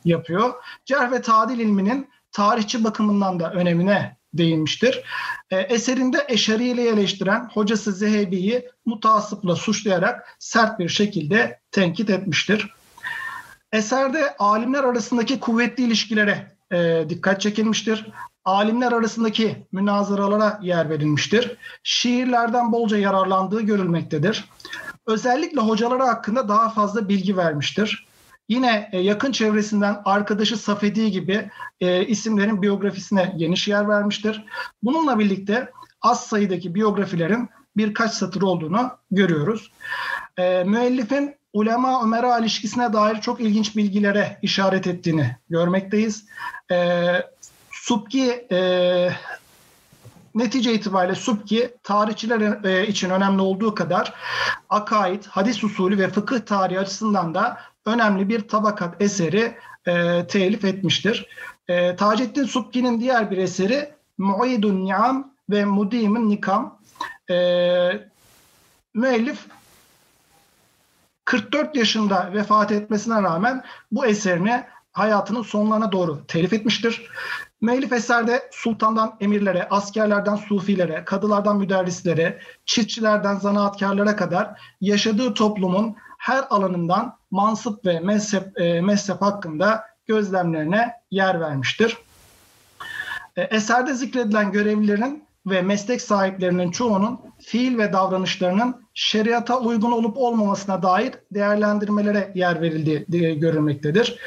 yapıyor. Cerh ve tadil ilminin tarihçi bakımından da önemine değinmiştir. Ee, eserinde Eşari'yi eleştiren hocası Zehebi'yi mutasıpla suçlayarak sert bir şekilde tenkit etmiştir. Eserde alimler arasındaki kuvvetli ilişkilere e, dikkat çekilmiştir. Alimler arasındaki münazaralara yer verilmiştir. Şiirlerden bolca yararlandığı görülmektedir. Özellikle hocaları hakkında daha fazla bilgi vermiştir. Yine yakın çevresinden arkadaşı Safedi gibi e, isimlerin biyografisine geniş yer vermiştir. Bununla birlikte az sayıdaki biyografilerin birkaç satır olduğunu görüyoruz. E, müellifin ulema Ömer'a ilişkisine dair çok ilginç bilgilere işaret ettiğini görmekteyiz. Evet. Subki, e, netice itibariyle Subki tarihçiler e, için önemli olduğu kadar akaid, hadis usulü ve fıkıh tarihi açısından da önemli bir tabakat eseri e, telif etmiştir. E, Taceddin Subki'nin diğer bir eseri Mu'idun Ni'am ve Mudim'in Nikam. E, müellif kırk dört yaşında vefat etmesine rağmen bu eserini hayatının sonlarına doğru telif etmiştir. Müellif eserde sultandan emirlere, askerlerden sufilere, kadılardan müderrislere, çiftçilerden zanaatkarlara kadar yaşadığı toplumun her alanından mansıp ve mezhep, e, mezhep hakkında gözlemlerine yer vermiştir. E, eserde zikredilen görevlilerin ve meslek sahiplerinin çoğunun fiil ve davranışlarının şeriata uygun olup olmamasına dair değerlendirmelere yer verildiği görülmektedir.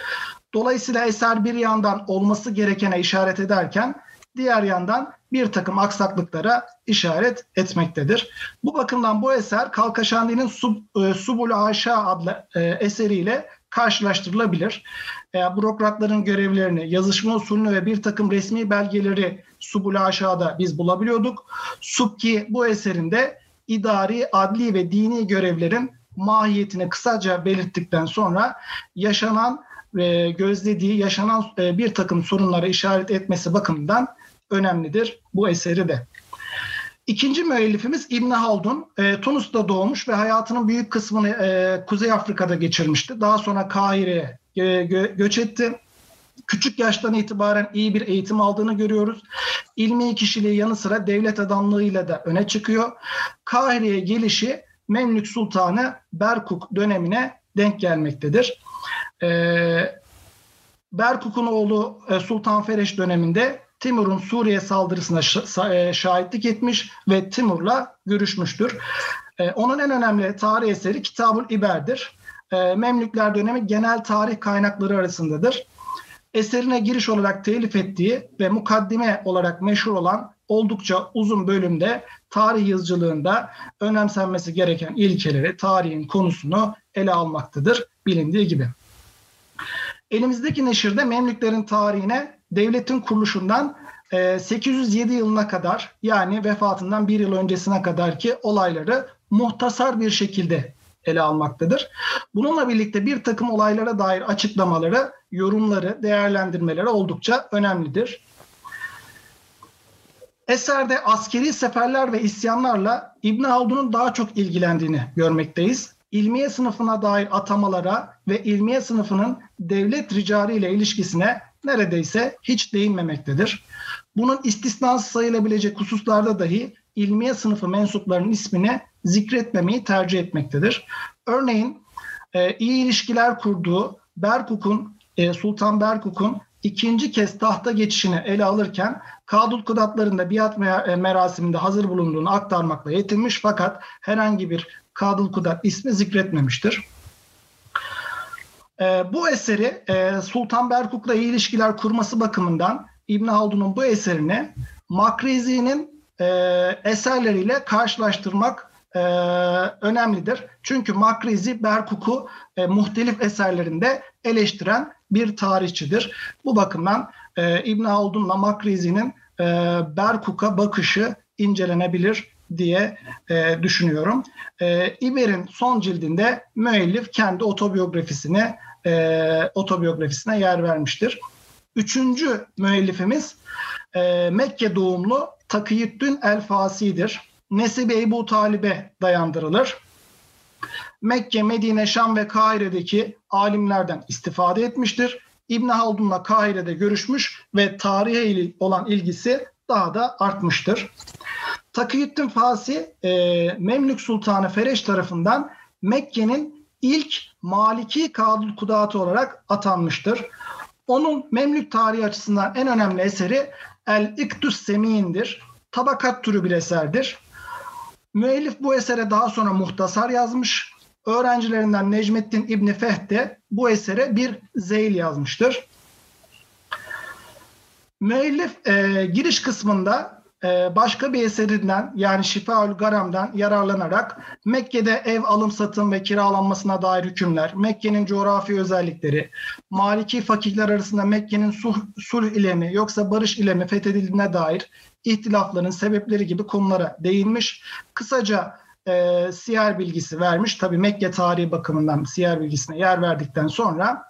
Dolayısıyla eser bir yandan olması gerekene işaret ederken diğer yandan bir takım aksaklıklara işaret etmektedir. Bu bakımdan bu eser Kalkaşandi'nin Sub, e, Subul-i Aşa adlı e, eseriyle karşılaştırılabilir. E, bürokratların görevlerini, yazışma usulünü ve bir takım resmi belgeleri Subul-i Aşa'da biz bulabiliyorduk. Subki bu eserinde idari, adli ve dini görevlerin mahiyetini kısaca belirttikten sonra yaşanan ve gözlediği yaşanan bir takım sorunlara işaret etmesi bakımından önemlidir bu eseri de. İkinci müellifimiz İbn Haldun, Tunus'ta doğmuş ve hayatının büyük kısmını Kuzey Afrika'da geçirmişti. Daha sonra Kahire'ye göç etti. Küçük yaştan itibaren iyi bir eğitim aldığını görüyoruz. İlmi kişiliği yanı sıra devlet adamlığıyla da öne çıkıyor. Kahire'ye gelişi Memlük Sultanı Berkuk dönemine denk gelmektedir. Ee, Berkuk'un oğlu Sultan Fereş döneminde Timur'un Suriye saldırısına şahitlik etmiş ve Timur'la görüşmüştür. Ee, onun en önemli tarih eseri Kitabul İber'dir. Ee, Memlükler dönemi genel tarih kaynakları arasındadır. Eserine giriş olarak telif ettiği ve mukaddime olarak meşhur olan oldukça uzun bölümde tarih yazıcılığında önemsenmesi gereken ilkeleri, tarihin konusunu ele almaktadır bilindiği gibi. Elimizdeki neşirde Memlüklerin tarihine devletin kuruluşundan sekiz yüz yedi yılına kadar yani vefatından bir yıl öncesine kadarki olayları muhtasar bir şekilde ele almaktadır. Bununla birlikte bir takım olaylara dair açıklamaları, yorumları, değerlendirmeleri oldukça önemlidir. Eserde askeri seferler ve isyanlarla İbn Haldun'un daha çok ilgilendiğini görmekteyiz. İlmiye sınıfına dair atamalara ve ilmiye sınıfının devlet ricari ile ilişkisine neredeyse hiç değinmemektedir. Bunun istisnası sayılabilecek hususlarda dahi ilmiye sınıfı mensuplarının ismini zikretmemeyi tercih etmektedir. Örneğin iyi ilişkiler kurduğu Berkuk'un, Sultan Berkuk'un ikinci kez tahta geçişini ele alırken Kadulkudatların da biat merasiminde hazır bulunduğunu aktarmakla yetinmiş, fakat herhangi bir Kadulkudat ismi zikretmemiştir. Bu eseri Sultan Berkuk'la iyi ilişkiler kurması bakımından İbn Haldun'un bu eserini Makrizi'nin eserleriyle karşılaştırmak Ee, önemlidir. Çünkü Makrizi Berkuk'u e, muhtelif eserlerinde eleştiren bir tarihçidir. Bu bakımdan e, İbn Haldun'la Makrizi'nin e, Berkuk'a bakışı incelenebilir diye e, düşünüyorum. E, İber'in son cildinde müellif kendi otobiyografisine e, otobiyografisine yer vermiştir. Üçüncü müellifimiz e, Mekke doğumlu Takiyüddin el-Fasi'dir. Nesibi Ebu Talib'e dayandırılır. Mekke, Medine, Şam ve Kahire'deki alimlerden istifade etmiştir. İbn Haldun'la Kahire'de görüşmüş ve tarihe olan ilgisi daha da artmıştır. Takiyüddin Fasi, Memlük Sultanı Fereş tarafından Mekke'nin ilk Maliki Kadulkudatı olarak atanmıştır. Onun Memlük tarihi açısından en önemli eseri El-İktüs Semin'dir. Tabakat türü bir eserdir. Müellif bu esere daha sonra muhtasar yazmış. Öğrencilerinden Necmettin İbni Fehd de bu esere bir zeyl yazmıştır. Müellif e, giriş kısmında e, başka bir eserinden, yani Şifaül Garam'dan yararlanarak Mekke'de ev alım satım ve kiralanmasına dair hükümler, Mekke'nin coğrafi özellikleri, Maliki fakihler arasında Mekke'nin sulh, sulh ile mi yoksa barış ile mi fethedildiğine dair ihtilafların sebepleri gibi konulara değinmiş. Kısaca e, siyer bilgisi vermiş. Tabii Mekke tarihi bakımından siyer bilgisine yer verdikten sonra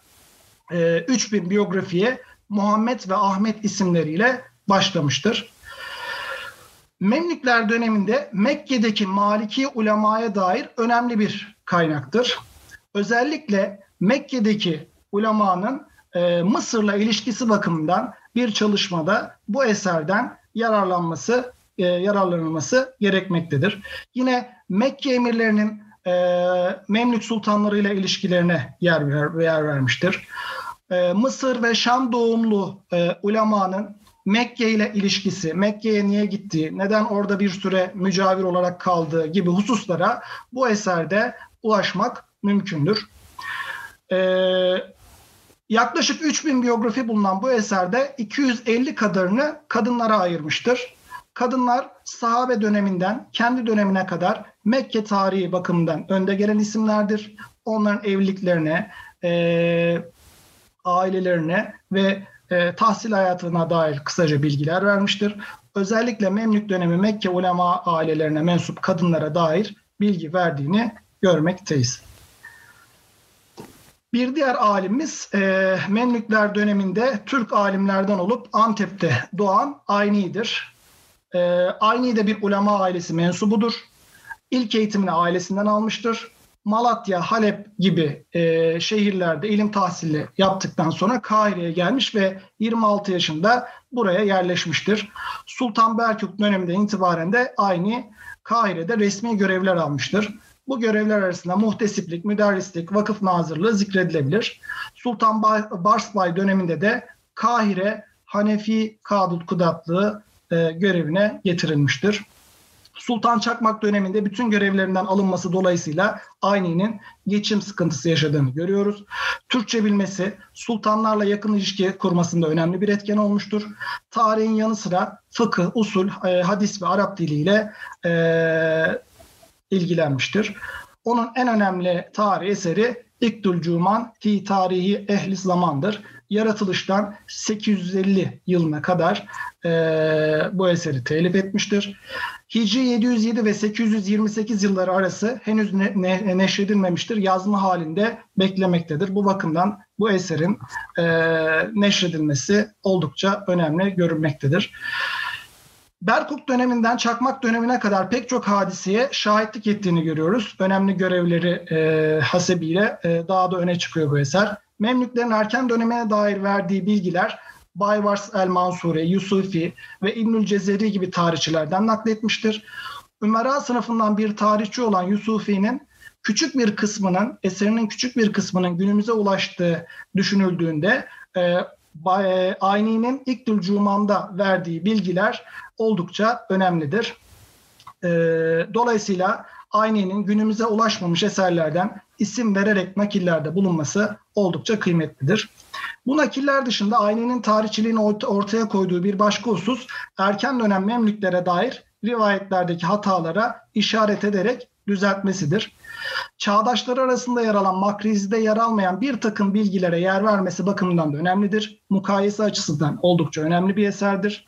e, üç bin biyografiye Muhammed ve Ahmet isimleriyle başlamıştır. Memlükler döneminde Mekke'deki Maliki ulemaya dair önemli bir kaynaktır. Özellikle Mekke'deki ulemanın e, Mısır'la ilişkisi bakımından bir çalışmada bu eserden yararlanması, e, yararlanılması gerekmektedir. Yine Mekke emirlerinin e, Memlük sultanlarıyla ilişkilerine yer, yer vermiştir. E, Mısır ve Şam doğumlu e, ulemanın Mekke ile ilişkisi, Mekke'ye niye gittiği, neden orada bir süre mücavir olarak kaldığı gibi hususlara bu eserde ulaşmak mümkündür. Evet. Yaklaşık üç bin biyografi bulunan bu eserde iki yüz elli kadarını kadınlara ayırmıştır. Kadınlar sahabe döneminden kendi dönemine kadar Mekke tarihi bakımından önde gelen isimlerdir. Onların evliliklerine, e, ailelerine ve e, tahsil hayatına dair kısaca bilgiler vermiştir. Özellikle Memlük dönemi Mekke ulema ailelerine mensup kadınlara dair bilgi verdiğini görmekteyiz. Bir diğer alimimiz e, Memlükler döneminde Türk alimlerden olup Antep'te doğan Ayni'dir. E, Ayni de bir ulema ailesi mensubudur. İlk eğitimini ailesinden almıştır. Malatya, Halep gibi e, şehirlerde ilim tahsili yaptıktan sonra Kahire'ye gelmiş ve yirmi altı yaşında buraya yerleşmiştir. Sultan Berkük döneminden itibaren de Ayni Kahire'de resmi görevler almıştır. Bu görevler arasında muhtesiplik, müderrislik, vakıf nazırlığı zikredilebilir. Sultan Barsbay döneminde de Kahire Hanefi Kadulkudatlığı e, görevine getirilmiştir. Sultan Çakmak döneminde bütün görevlerinden alınması dolayısıyla Ayni'nin geçim sıkıntısı yaşadığını görüyoruz. Türkçe bilmesi sultanlarla yakın ilişki kurmasında önemli bir etken olmuştur. Tarihin yanı sıra fıkıh, usul, e, hadis ve Arap diliyle çalışmıştır. E, ilgilenmiştir. Onun en önemli tarih eseri İktül Cuman Fi Tarihi Ehli Zaman'dır. yaratılıştan sekiz yüz elli yılına kadar e, bu eseri telif etmiştir. Hicri yedi yüz yedi ve sekiz yüz yirmi sekiz yılları arası henüz ne, ne, neşredilmemiştir. Yazma halinde beklemektedir. Bu bakımdan bu eserin e, neşredilmesi oldukça önemli görünmektedir. Berkut döneminden Çakmak dönemine kadar pek çok hadiseye şahitlik ettiğini görüyoruz. Önemli görevleri e, hasebiyle e, daha da öne çıkıyor bu eser. Memlüklerin erken dönemine dair verdiği bilgiler Baybars el-Mansuri, Yusufi ve İbnül Cezeri gibi tarihçilerden nakletmiştir. Ümera sınıfından bir tarihçi olan Yusufi'nin küçük bir kısmının, eserinin küçük bir kısmının günümüze ulaştığı düşünüldüğünde e, Ayni'nin İktül Cumam'da verdiği bilgiler oldukça önemlidir. E, dolayısıyla Ayni'nin günümüze ulaşmamış eserlerden isim vererek nakillerde bulunması oldukça kıymetlidir. Bu nakiller dışında Ayni'nin tarihçiliğini ortaya koyduğu bir başka husus, erken dönem Memlüklere dair rivayetlerdeki hatalara işaret ederek düzeltmesidir. Çağdaşları arasında yer alan Makrizi'de yer almayan bir takım bilgilere yer vermesi bakımından da önemlidir. Mukayese açısından oldukça önemli bir eserdir.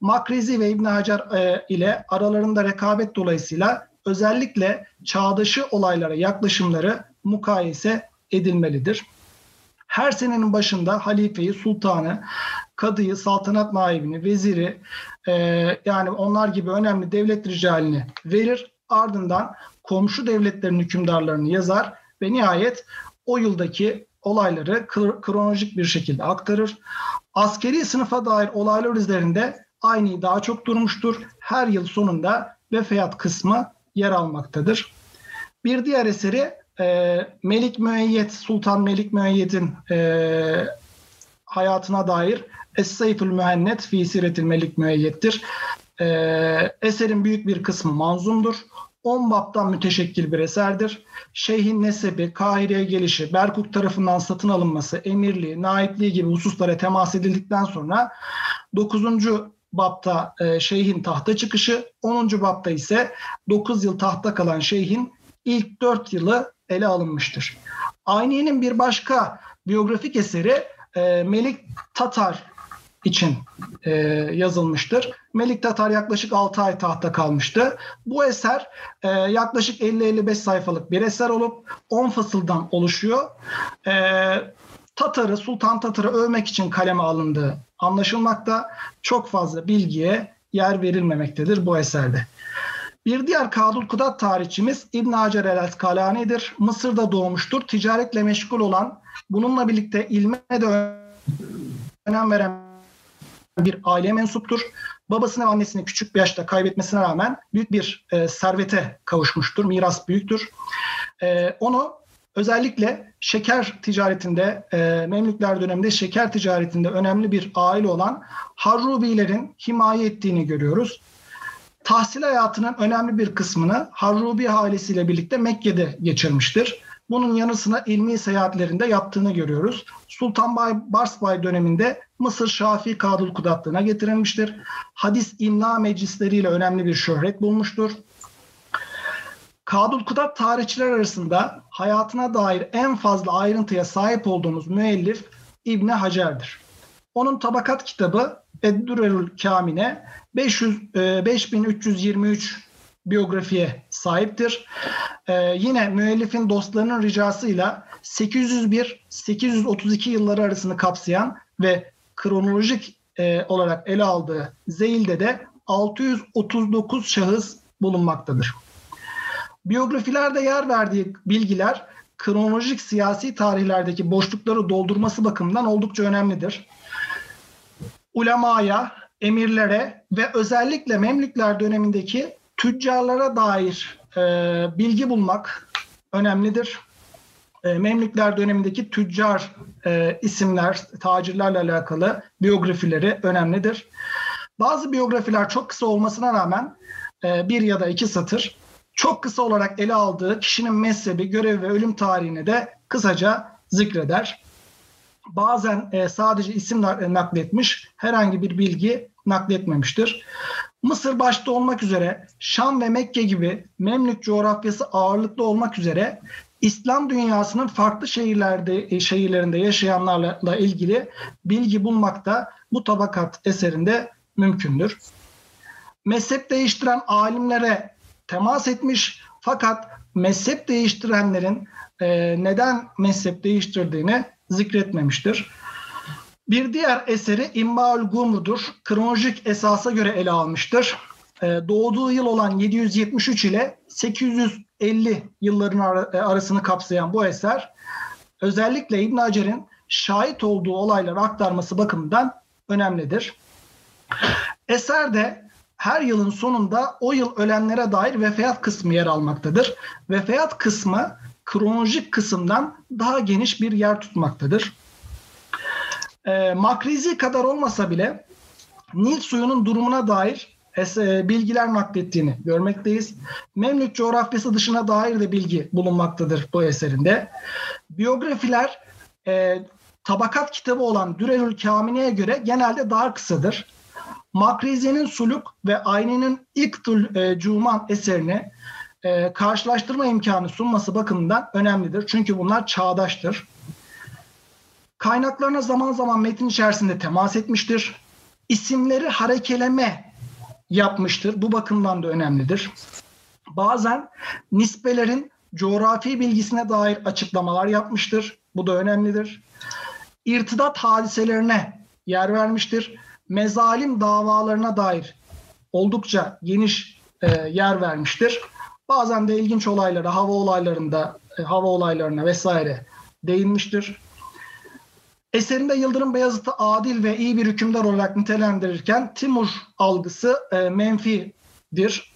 Makrizi ve İbn Hacer ile aralarında rekabet dolayısıyla özellikle çağdaşı olaylara yaklaşımları mukayese edilmelidir. Her senenin başında halifeyi, sultanı, kadıyı, saltanat naibini, veziri e, yani onlar gibi önemli devlet ricalini verir. Ardından komşu devletlerin hükümdarlarını yazar ve nihayet o yıldaki olayları kronolojik bir şekilde aktarır. Askeri sınıfa dair olaylar üzerinde aynı daha çok durmuştur. Her yıl sonunda vefiyat kısmı yer almaktadır. Bir diğer eseri e, Melik Müeyyet, Sultan Melik Müeyyet'in e, hayatına dair Es-Seyfül Mühennet fi Siretil Melik Müeyyet'tir. E, eserin büyük bir kısmı manzumdur. on baptan müteşekkil bir eserdir. Şeyhin nesebi, Kahire'ye gelişi, Berkut tarafından satın alınması, emirliği, naipliği gibi hususlara temas edildikten sonra dokuzuncu bapta e, şeyhin tahta çıkışı, onuncu bapta ise dokuz yıl tahta kalan şeyhin ilk dört yılı ele alınmıştır. Ayni'nin bir başka biyografik eseri e, Melik Tatar için e, yazılmıştır. Melik Tatar yaklaşık altı ay tahta kalmıştı. Bu eser e, yaklaşık elli elli beş sayfalık bir eser olup on fasıldan oluşuyor. E, Tatar'ı, Sultan Tatar'ı övmek için kaleme alındığı anlaşılmakta, çok fazla bilgiye yer verilmemektedir bu eserde. Bir diğer Kadulkudat tarihçimiz İbn Hacer el-Askalani'dir. Mısır'da doğmuştur. Ticaretle meşgul olan, bununla birlikte ilme de önem veren bir aileye mensuptur. Babasını ve annesini küçük bir yaşta kaybetmesine rağmen büyük bir e, servete kavuşmuştur. Miras büyüktür. E, onu özellikle şeker ticaretinde, e, Memlükler döneminde şeker ticaretinde önemli bir aile olan Harrubilerin himaye ettiğini görüyoruz. Tahsil hayatının önemli bir kısmını Harrubi ailesiyle birlikte Mekke'de geçirmiştir. Bunun yanı sıra ilmi seyahatlerinde yaptığını görüyoruz. Sultan Baybars Bey döneminde Mısır Şafii Kadulkudatlığına getirilmiştir. Hadis imla meclisleriyle önemli bir şöhret bulmuştur. Kadulkudat tarihçiler arasında hayatına dair en fazla ayrıntıya sahip olduğumuz müellif İbn Hacer'dir. Onun tabakat kitabı Eddurerül Kamine beş bin üç yüz yirmi üç biyografiye sahiptir. Ee, yine müellifin dostlarının ricasıyla sekiz yüz bir sekiz yüz otuz iki yılları arasını kapsayan ve kronolojik e, olarak ele aldığı Zeyl'de de altı yüz otuz dokuz şahıs bulunmaktadır. Biyografilerde yer verdiği bilgiler kronolojik siyasi tarihlerdeki boşlukları doldurması bakımından oldukça önemlidir. Ulemaya, emirlere ve özellikle Memlükler dönemindeki tüccarlara dair e, bilgi bulmak önemlidir. E, Memlükler dönemindeki tüccar e, isimler, tacirlerle alakalı biyografileri önemlidir. Bazı biyografiler çok kısa olmasına rağmen e, bir ya da iki satır, çok kısa olarak ele aldığı kişinin mezhebi, görev ve ölüm tarihini de kısaca zikreder. Bazen e, sadece isim nakletmiş, herhangi bir bilgi nakletmemiştir. Mısır başta olmak üzere Şam ve Mekke gibi Memlük coğrafyası ağırlıklı olmak üzere İslam dünyasının farklı şehirlerde şehirlerinde yaşayanlarla ilgili bilgi bulmak da bu tabakat eserinde mümkündür. Mezhep değiştiren alimlere temas etmiş fakat mezhep değiştirenlerin neden mezhep değiştirdiğini zikretmemiştir. Bir diğer eseri İmbaül Gumru'dur. Kronolojik esasa göre ele almıştır. Doğduğu yıl olan yedi yüz yetmiş üç ile sekiz yüz elli yılların arasını kapsayan bu eser özellikle İbn Hacer'in şahit olduğu olayları aktarması bakımından önemlidir. Eserde her yılın sonunda o yıl ölenlere dair vefiyat kısmı yer almaktadır. Vefiyat kısmı kronolojik kısımdan daha geniş bir yer tutmaktadır. E, Makrizi kadar olmasa bile Nil suyunun durumuna dair bilgiler naklettiğini görmekteyiz. Memlük coğrafyası dışına dair de bilgi bulunmaktadır bu eserinde. Biyografiler e, tabakat kitabı olan Dürerül Kamine'ye göre genelde daha kısadır. Makrizi'nin Suluk ve Ayni'nin İktül e, Cuman eserini e, karşılaştırma imkanı sunması bakımından önemlidir. Çünkü bunlar çağdaştır. Kaynaklarına zaman zaman metin içerisinde temas etmiştir. İsimleri harekeleme yapmıştır. Bu bakımdan da önemlidir. Bazen nisbelerin coğrafi bilgisine dair açıklamalar yapmıştır. Bu da önemlidir. İrtidat hadiselerine yer vermiştir. Mezalim davalarına dair oldukça geniş e, yer vermiştir. Bazen de ilginç olaylara, hava olaylarında, e, hava olaylarına vesaire değinmiştir. Eserinde Yıldırım Beyazıt'ı adil ve iyi bir hükümdar olarak nitelendirirken Timur algısı e, menfidir.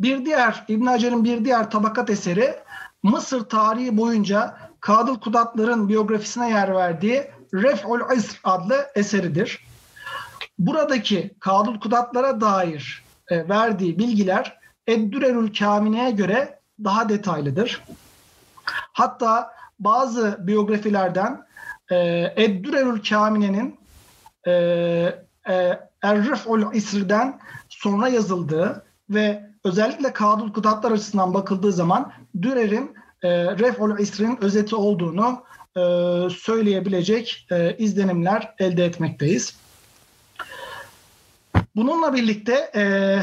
Bir diğer İbn Hacer'in bir diğer tabakat eseri Mısır tarihi boyunca Kadıl Kudatların biyografisine yer verdiği Ref'ül İsr adlı eseridir. Buradaki Kadıl Kudatlara dair e, verdiği bilgiler Eddürerül Kamine'ye göre daha detaylıdır. Hatta bazı biyografilerden Eddürerül Kamine'nin e, e, Er-Rif'ül İsr'den sonra yazıldığı ve özellikle Kadıl Kudatlar açısından bakıldığı zaman Dürer'in e, Ref'ül İsr'in özeti olduğunu e, söyleyebilecek e, izlenimler elde etmekteyiz. Bununla birlikte e,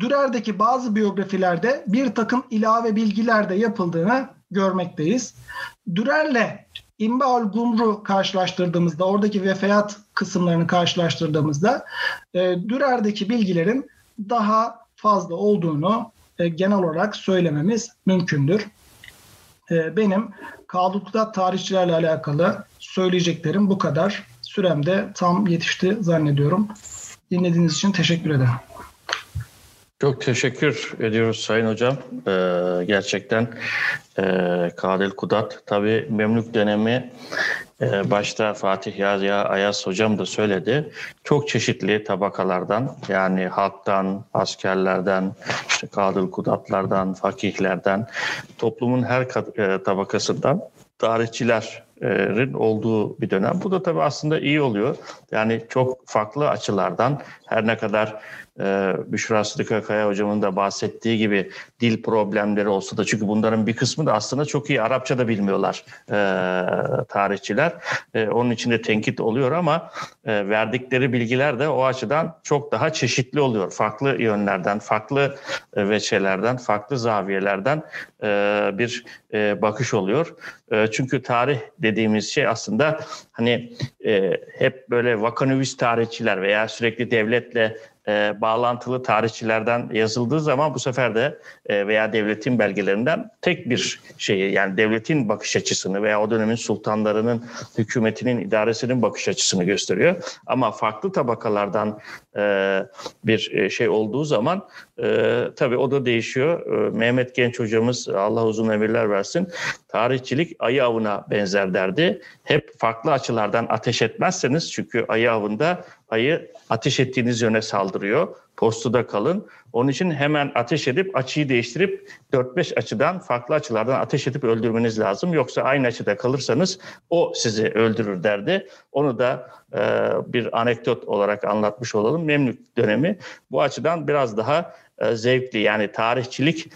Dürer'deki bazı biyografilerde bir takım ilave bilgiler de yapıldığını görmekteyiz. Dürer'le İmbaül Gumru karşılaştırdığımızda, oradaki vefiyat kısımlarını karşılaştırdığımızda e, Dürer'deki bilgilerin daha fazla olduğunu e, genel olarak söylememiz mümkündür. E, benim Kadıl Kudat tarihçilerle alakalı söyleyeceklerim bu kadar. Sürem de tam yetişti zannediyorum. Dinlediğiniz için teşekkür ederim. Çok teşekkür ediyoruz Sayın Hocam. Ee, gerçekten e, Kadıl Kudat, tabii Memlük dönemi e, başta Fatih Yahya Ayaz Hocam da söyledi. Çok çeşitli tabakalardan, yani halktan, askerlerden, işte Kadıl Kudatlardan, fakihlerden, toplumun her kad- e, tabakasından tarihçilerin olduğu bir dönem. Bu da tabii aslında iyi oluyor. Yani çok farklı açılardan, her ne kadar e, Büşra Sıdıkakaya hocamın da bahsettiği gibi dil problemleri olsa da, çünkü bunların bir kısmı da aslında çok iyi Arapça da bilmiyorlar e, tarihçiler. E, onun için de tenkit oluyor ama e, verdikleri bilgiler de o açıdan çok daha çeşitli oluyor. Farklı yönlerden, farklı veçelerden, farklı zaviyelerden e, bir e, bakış oluyor. E, çünkü tarih dediğimiz şey aslında hani e, hep böyle vakanüvis tarihçiler veya sürekli devletle e, bağlantılı tarihçilerden yazıldığı zaman bu sefer de e, veya devletin belgelerinden tek bir şeyi, yani devletin bakış açısını veya o dönemin sultanlarının, hükümetinin, idaresinin bakış açısını gösteriyor. Ama farklı tabakalardan e, bir şey olduğu zaman e, tabii o da değişiyor. E, Mehmet Genç hocamız, Allah uzun ömürler versin, tarihçilik ayı avına benzer derdi. Hep farklı açılardan ateş etmezseniz, çünkü ayı avında ayı ateş ettiğiniz yöne saldırıyor. Postuda kalın. Onun için hemen ateş edip açıyı değiştirip dört beş açıdan, farklı açılardan ateş edip öldürmeniz lazım. Yoksa aynı açıda kalırsanız o sizi öldürür derdi. Onu da e, bir anekdot olarak anlatmış olalım. Memlük dönemi bu açıdan biraz daha zevkli. Yani tarihçilik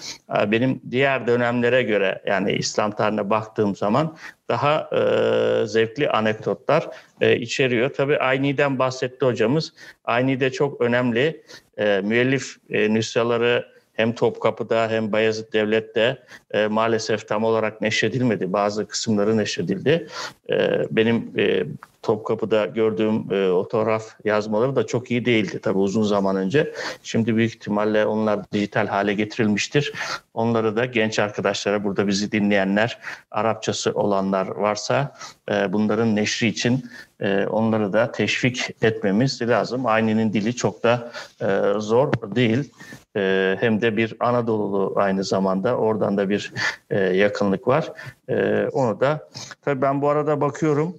benim diğer dönemlere göre, yani İslam tarihine baktığım zaman daha e, zevkli anekdotlar e, içeriyor. Tabii Ayni'den bahsetti hocamız. Ayni de çok önemli. E, müellif e, nüshaları hem Topkapı'da hem Bayezid Devlet'te e, maalesef tam olarak neşredilmedi. Bazı kısımları neşredildi. E, benim e, Topkapı'da gördüğüm e, otograf yazmaları da çok iyi değildi tabii uzun zaman önce. Şimdi büyük ihtimalle onlar dijital hale getirilmiştir. Onları da genç arkadaşlara, burada bizi dinleyenler, Arapçası olanlar varsa e, bunların neşri için e, onları da teşvik etmemiz lazım. Ayni'nin dili çok da e, zor değil. E, hem de bir Anadolulu aynı zamanda. Oradan da bir e, yakınlık var. E, onu da tabii ben bu arada bakıyorum.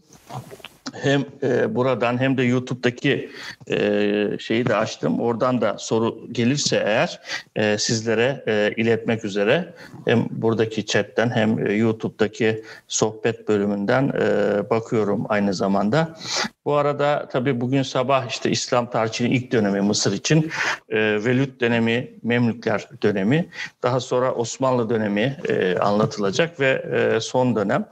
Hem e, buradan hem de YouTube'daki e, şeyi de açtım. Oradan da soru gelirse eğer e, sizlere e, iletmek üzere hem buradaki chatten hem e, YouTube'daki sohbet bölümünden e, bakıyorum aynı zamanda. Bu arada tabii bugün sabah işte İslam tarihinin ilk dönemi Mısır için, e, Velüt dönemi, Memlükler dönemi, daha sonra Osmanlı dönemi e, anlatılacak ve e, son dönem.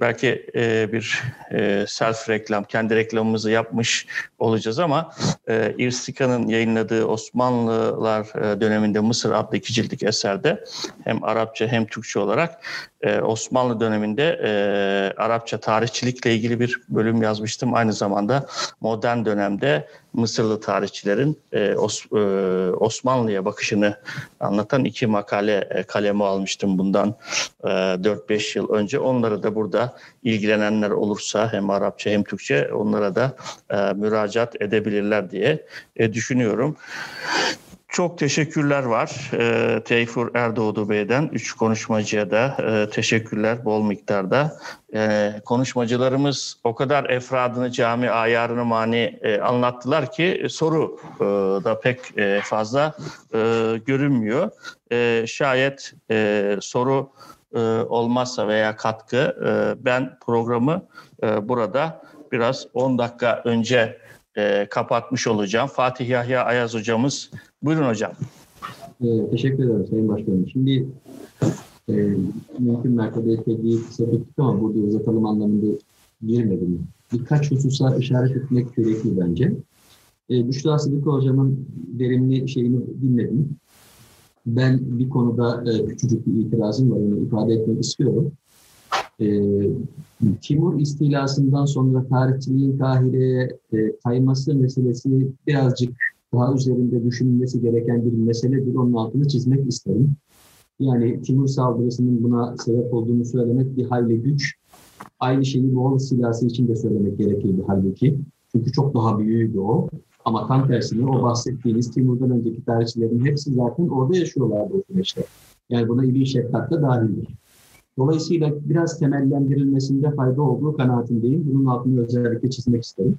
Belki e, bir e, self reklam, kendi reklamımızı yapmış olacağız ama e, İrstika'nın yayınladığı Osmanlılar e, döneminde Mısır adlı iki ciltlik eserde hem Arapça hem Türkçe olarak e, Osmanlı döneminde e, Arapça tarihçilikle ilgili bir bölüm yazmıştım. Aynı zamanda modern dönemde Mısırlı tarihçilerin e, Os, e, Osmanlı'ya bakışını anlatan iki makale e, kaleme almıştım bundan e, dört beş yıl önce. Onları da burada ilgilenenler olursa hem Arapça hem Türkçe onlara da e, müracaat edebilirler diye e, düşünüyorum. Çok teşekkürler var. E, Teyfur Erdoğdu Bey'den üç konuşmacıya da e, teşekkürler bol miktarda. E, konuşmacılarımız o kadar efradını, cami ayarını, mani e, anlattılar ki soru e, da pek e, fazla e, görünmüyor. E, şayet e, soru e, olmazsa veya katkı, e, ben programı e, burada biraz on dakika önce E, kapatmış olacağım. Fatih Yahya Ayaz hocamız. Buyurun hocam. E, teşekkür ederim Sayın Başkanım. Şimdi e, mümkün mertebe etmediği kısa tuttuk ama burada uzatalım anlamında girmedim. Birkaç hususa işaret etmek gerekli bence. E, Büşra Sıdık hocamın verimli şeyini dinledim. Ben bir konuda e, küçücük bir itirazım var. Onu ifade etmek istiyorum. E, Timur istilasından sonra tarihçiliğin Kahire'ye e, kayması meselesi birazcık daha üzerinde düşünülmesi gereken bir meseledir. Onun altını çizmek isterim. Yani Timur saldırısının buna sebep olduğunu söylemek bir hayli güç. Aynı şeyi Moğol istilası için de söylemek gerekirdi halbuki. Çünkü çok daha büyüğüydü o. Ama tam tersine o bahsettiğiniz Timur'dan önceki tarihçilerin hepsi zaten orada yaşıyorlardı o süreçte. Yani buna İbn Şeddat da dahildir. Dolayısıyla biraz temellendirilmesinde fayda olduğu kanaatindeyim. Bunun altını özellikle çizmek isterim.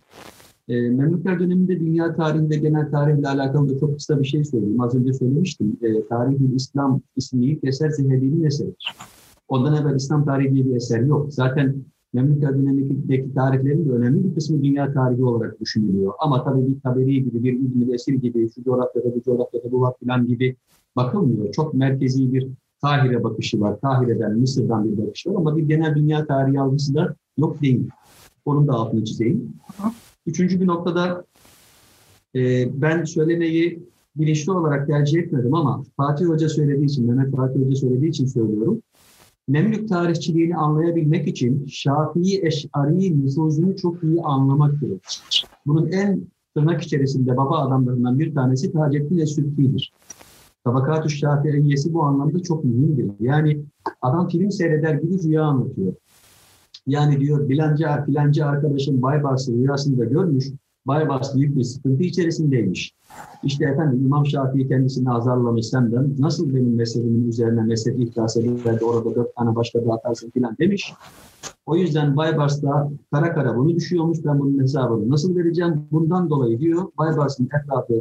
E, Memlükler döneminde dünya tarihinde genel tarihle alakalı da çok kısa bir şey söyleyeyim. Az önce söylemiştim. E, Tarih-ül İslam ismi ilk eser Zehebi'nin eseridir. Ondan evvel İslam tarihi diye bir eser yok. Zaten Memlükler dönemindeki tarihlerin de önemli bir kısmı dünya tarihi olarak düşünülüyor. Ama tabii bir Taberi gibi, bir İbn-i Esir gibi, şu coğrafyada, bu coğrafyada, bu var filan gibi bakılmıyor. Çok merkezi bir Kahire bakışı var. Kahire'den, Mısır'dan bir bakış var ama bir genel dünya tarihi algısı da yok değil. Onun da altını çizeyim. Üçüncü bir noktada e, ben söylemeyi bilinçli olarak tercih etmedim ama Fatih Hoca söylediği için, Mehmet Fatih Hoca söylediği için söylüyorum. Memlük tarihçiliğini anlayabilmek için Şafii Eş'ari nüfuzunu çok iyi anlamak gerekir. Bunun en tırnak içerisinde baba adamlarından bir tanesi Taceddin Es-Sübki'dir. Tabakat-ı Şafiiyyesi bu anlamda çok mühimdir. Yani adam film seyreder gibi rüya anlatıyor. Yani diyor bilanca, filanca arkadaşım Baybars rüyasında görmüş, Baybars büyük bir sıkıntı içerisindeymiş. İşte efendim İmam Şafii kendisini azarlamış, sen de nasıl benim mezhebimin üzerine mezhebi ihlas eder de orada dört tane başka dağıtarsın filan demiş. O yüzden Baybars da kara kara bunu düşüyormuş, ben bunun hesabını nasıl vereceğim? Bundan dolayı diyor Baybars'ın etrafı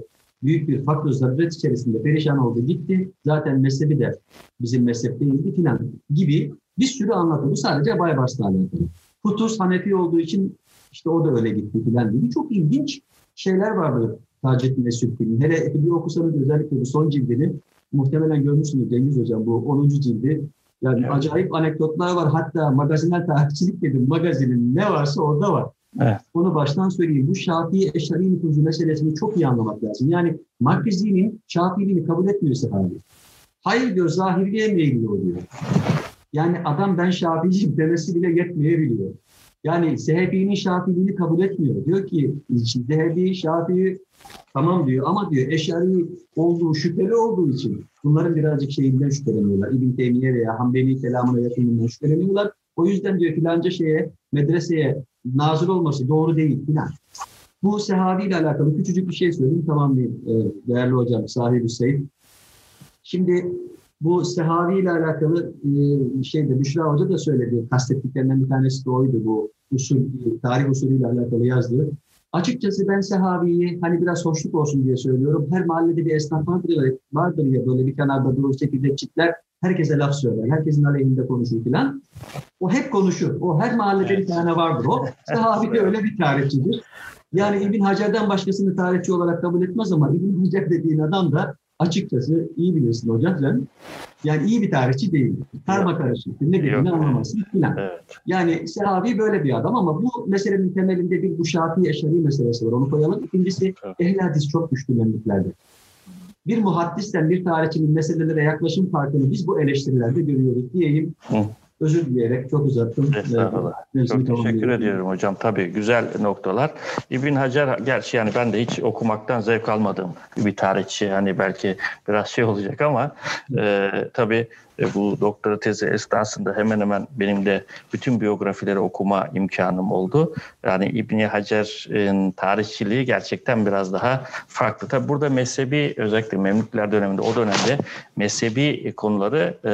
büyük bir fakruz zaruret içerisinde perişan oldu gitti. Zaten mezhebi de bizim mezhep değildi filan gibi bir sürü anlatı. Bu sadece Baybars'la alakalı. Kutus Hanefi olduğu için işte o da öyle gitti filan gibi. Çok ilginç şeyler vardır Taceddin Es-Sübki'nin. Hele bir okursanız özellikle bu son cildini muhtemelen görmüşsünüz Cengiz Hocam, bu onuncu cildi. Yani evet. Acayip anekdotlar var. Hatta magazinel tarihçilik dedim. Magazinin ne varsa orada var. Evet. Onu baştan söyleyeyim. Bu Şafii-Eş'ari nüfuzu meselesini çok iyi anlamak lazım. Yani Makrizi'nin Şafii'liğini kabul etmiyorsa halde. Hayır diyor, zahiriye meyilli oluyor. Yani adam ben Şafii'yim demesi bile yetmeyebiliyor. Yani Zehebi'nin Şafii'liğini kabul etmiyor. Diyor ki Zehebi, Şafii tamam diyor ama diyor Eş'ari olduğu şüpheli olduğu için bunların birazcık şeyinden şüpheleniyorlar. İbn Teymiye veya Hanbeli kelamına yakınından şüpheleniyorlar. O yüzden diyor filanca şeye, medreseye nazır olması doğru değil filan. Bu sahabiyle alakalı küçücük bir şey söyleyeyim tamamlayayım değerli hocam, sahibi Hüseyin. Şimdi bu Sehavi ile alakalı şeyde Büşra Hoca da söyledi. Kastettiklerinden bir tanesi de oydu bu usul, tarih usulüyle alakalı yazdığı. Açıkçası ben Sehavi'yi hani biraz hoşluk olsun diye söylüyorum. Her mahallede bir esnaf vardır ya böyle bir kenarda durur çekirdekçikler. Herkese laf söyler. Herkesin aleyhinde konuşur filan. O hep konuşur. O her mahallede bir tane vardır o. Sehavi de öyle bir tarihçidir. Yani İbn Hacer'den başkasını tarihçi olarak kabul etmez ama İbn Hacer dediğin adam da açıkçası iyi bilirsin hocam sen. Yani iyi bir tarihçi değil. Karma karışık. Ne dediğini anlamazsın filan. Evet. Yani Sehavi böyle bir adam ama bu meselenin temelinde bir bu Şafii Eş'ari meselesi var. Onu koyalım. İkincisi ehl-i hadis çok güçlü memleketlerde. Bir muhaddisten bir tarihçinin meselelere yaklaşım farkını biz bu eleştirilerde görüyoruz diyeyim. Hı. Özür dileyerek çok uzattım. Estağfurullah. Ee, çok teşekkür ediyorum hocam. Tabii güzel noktalar. İbn Hacer, gerçi yani ben de hiç okumaktan zevk almadığım bir tarihçi. Hani belki biraz şey olacak ama e, tabii e, bu doktora tezi esnasında hemen hemen benim de bütün biyografileri okuma imkanım oldu. Yani İbn Hacer'in tarihçiliği gerçekten biraz daha farklı. Tabii burada mezhebi, özellikle Memlükler döneminde, o dönemde mezhebi konuları e,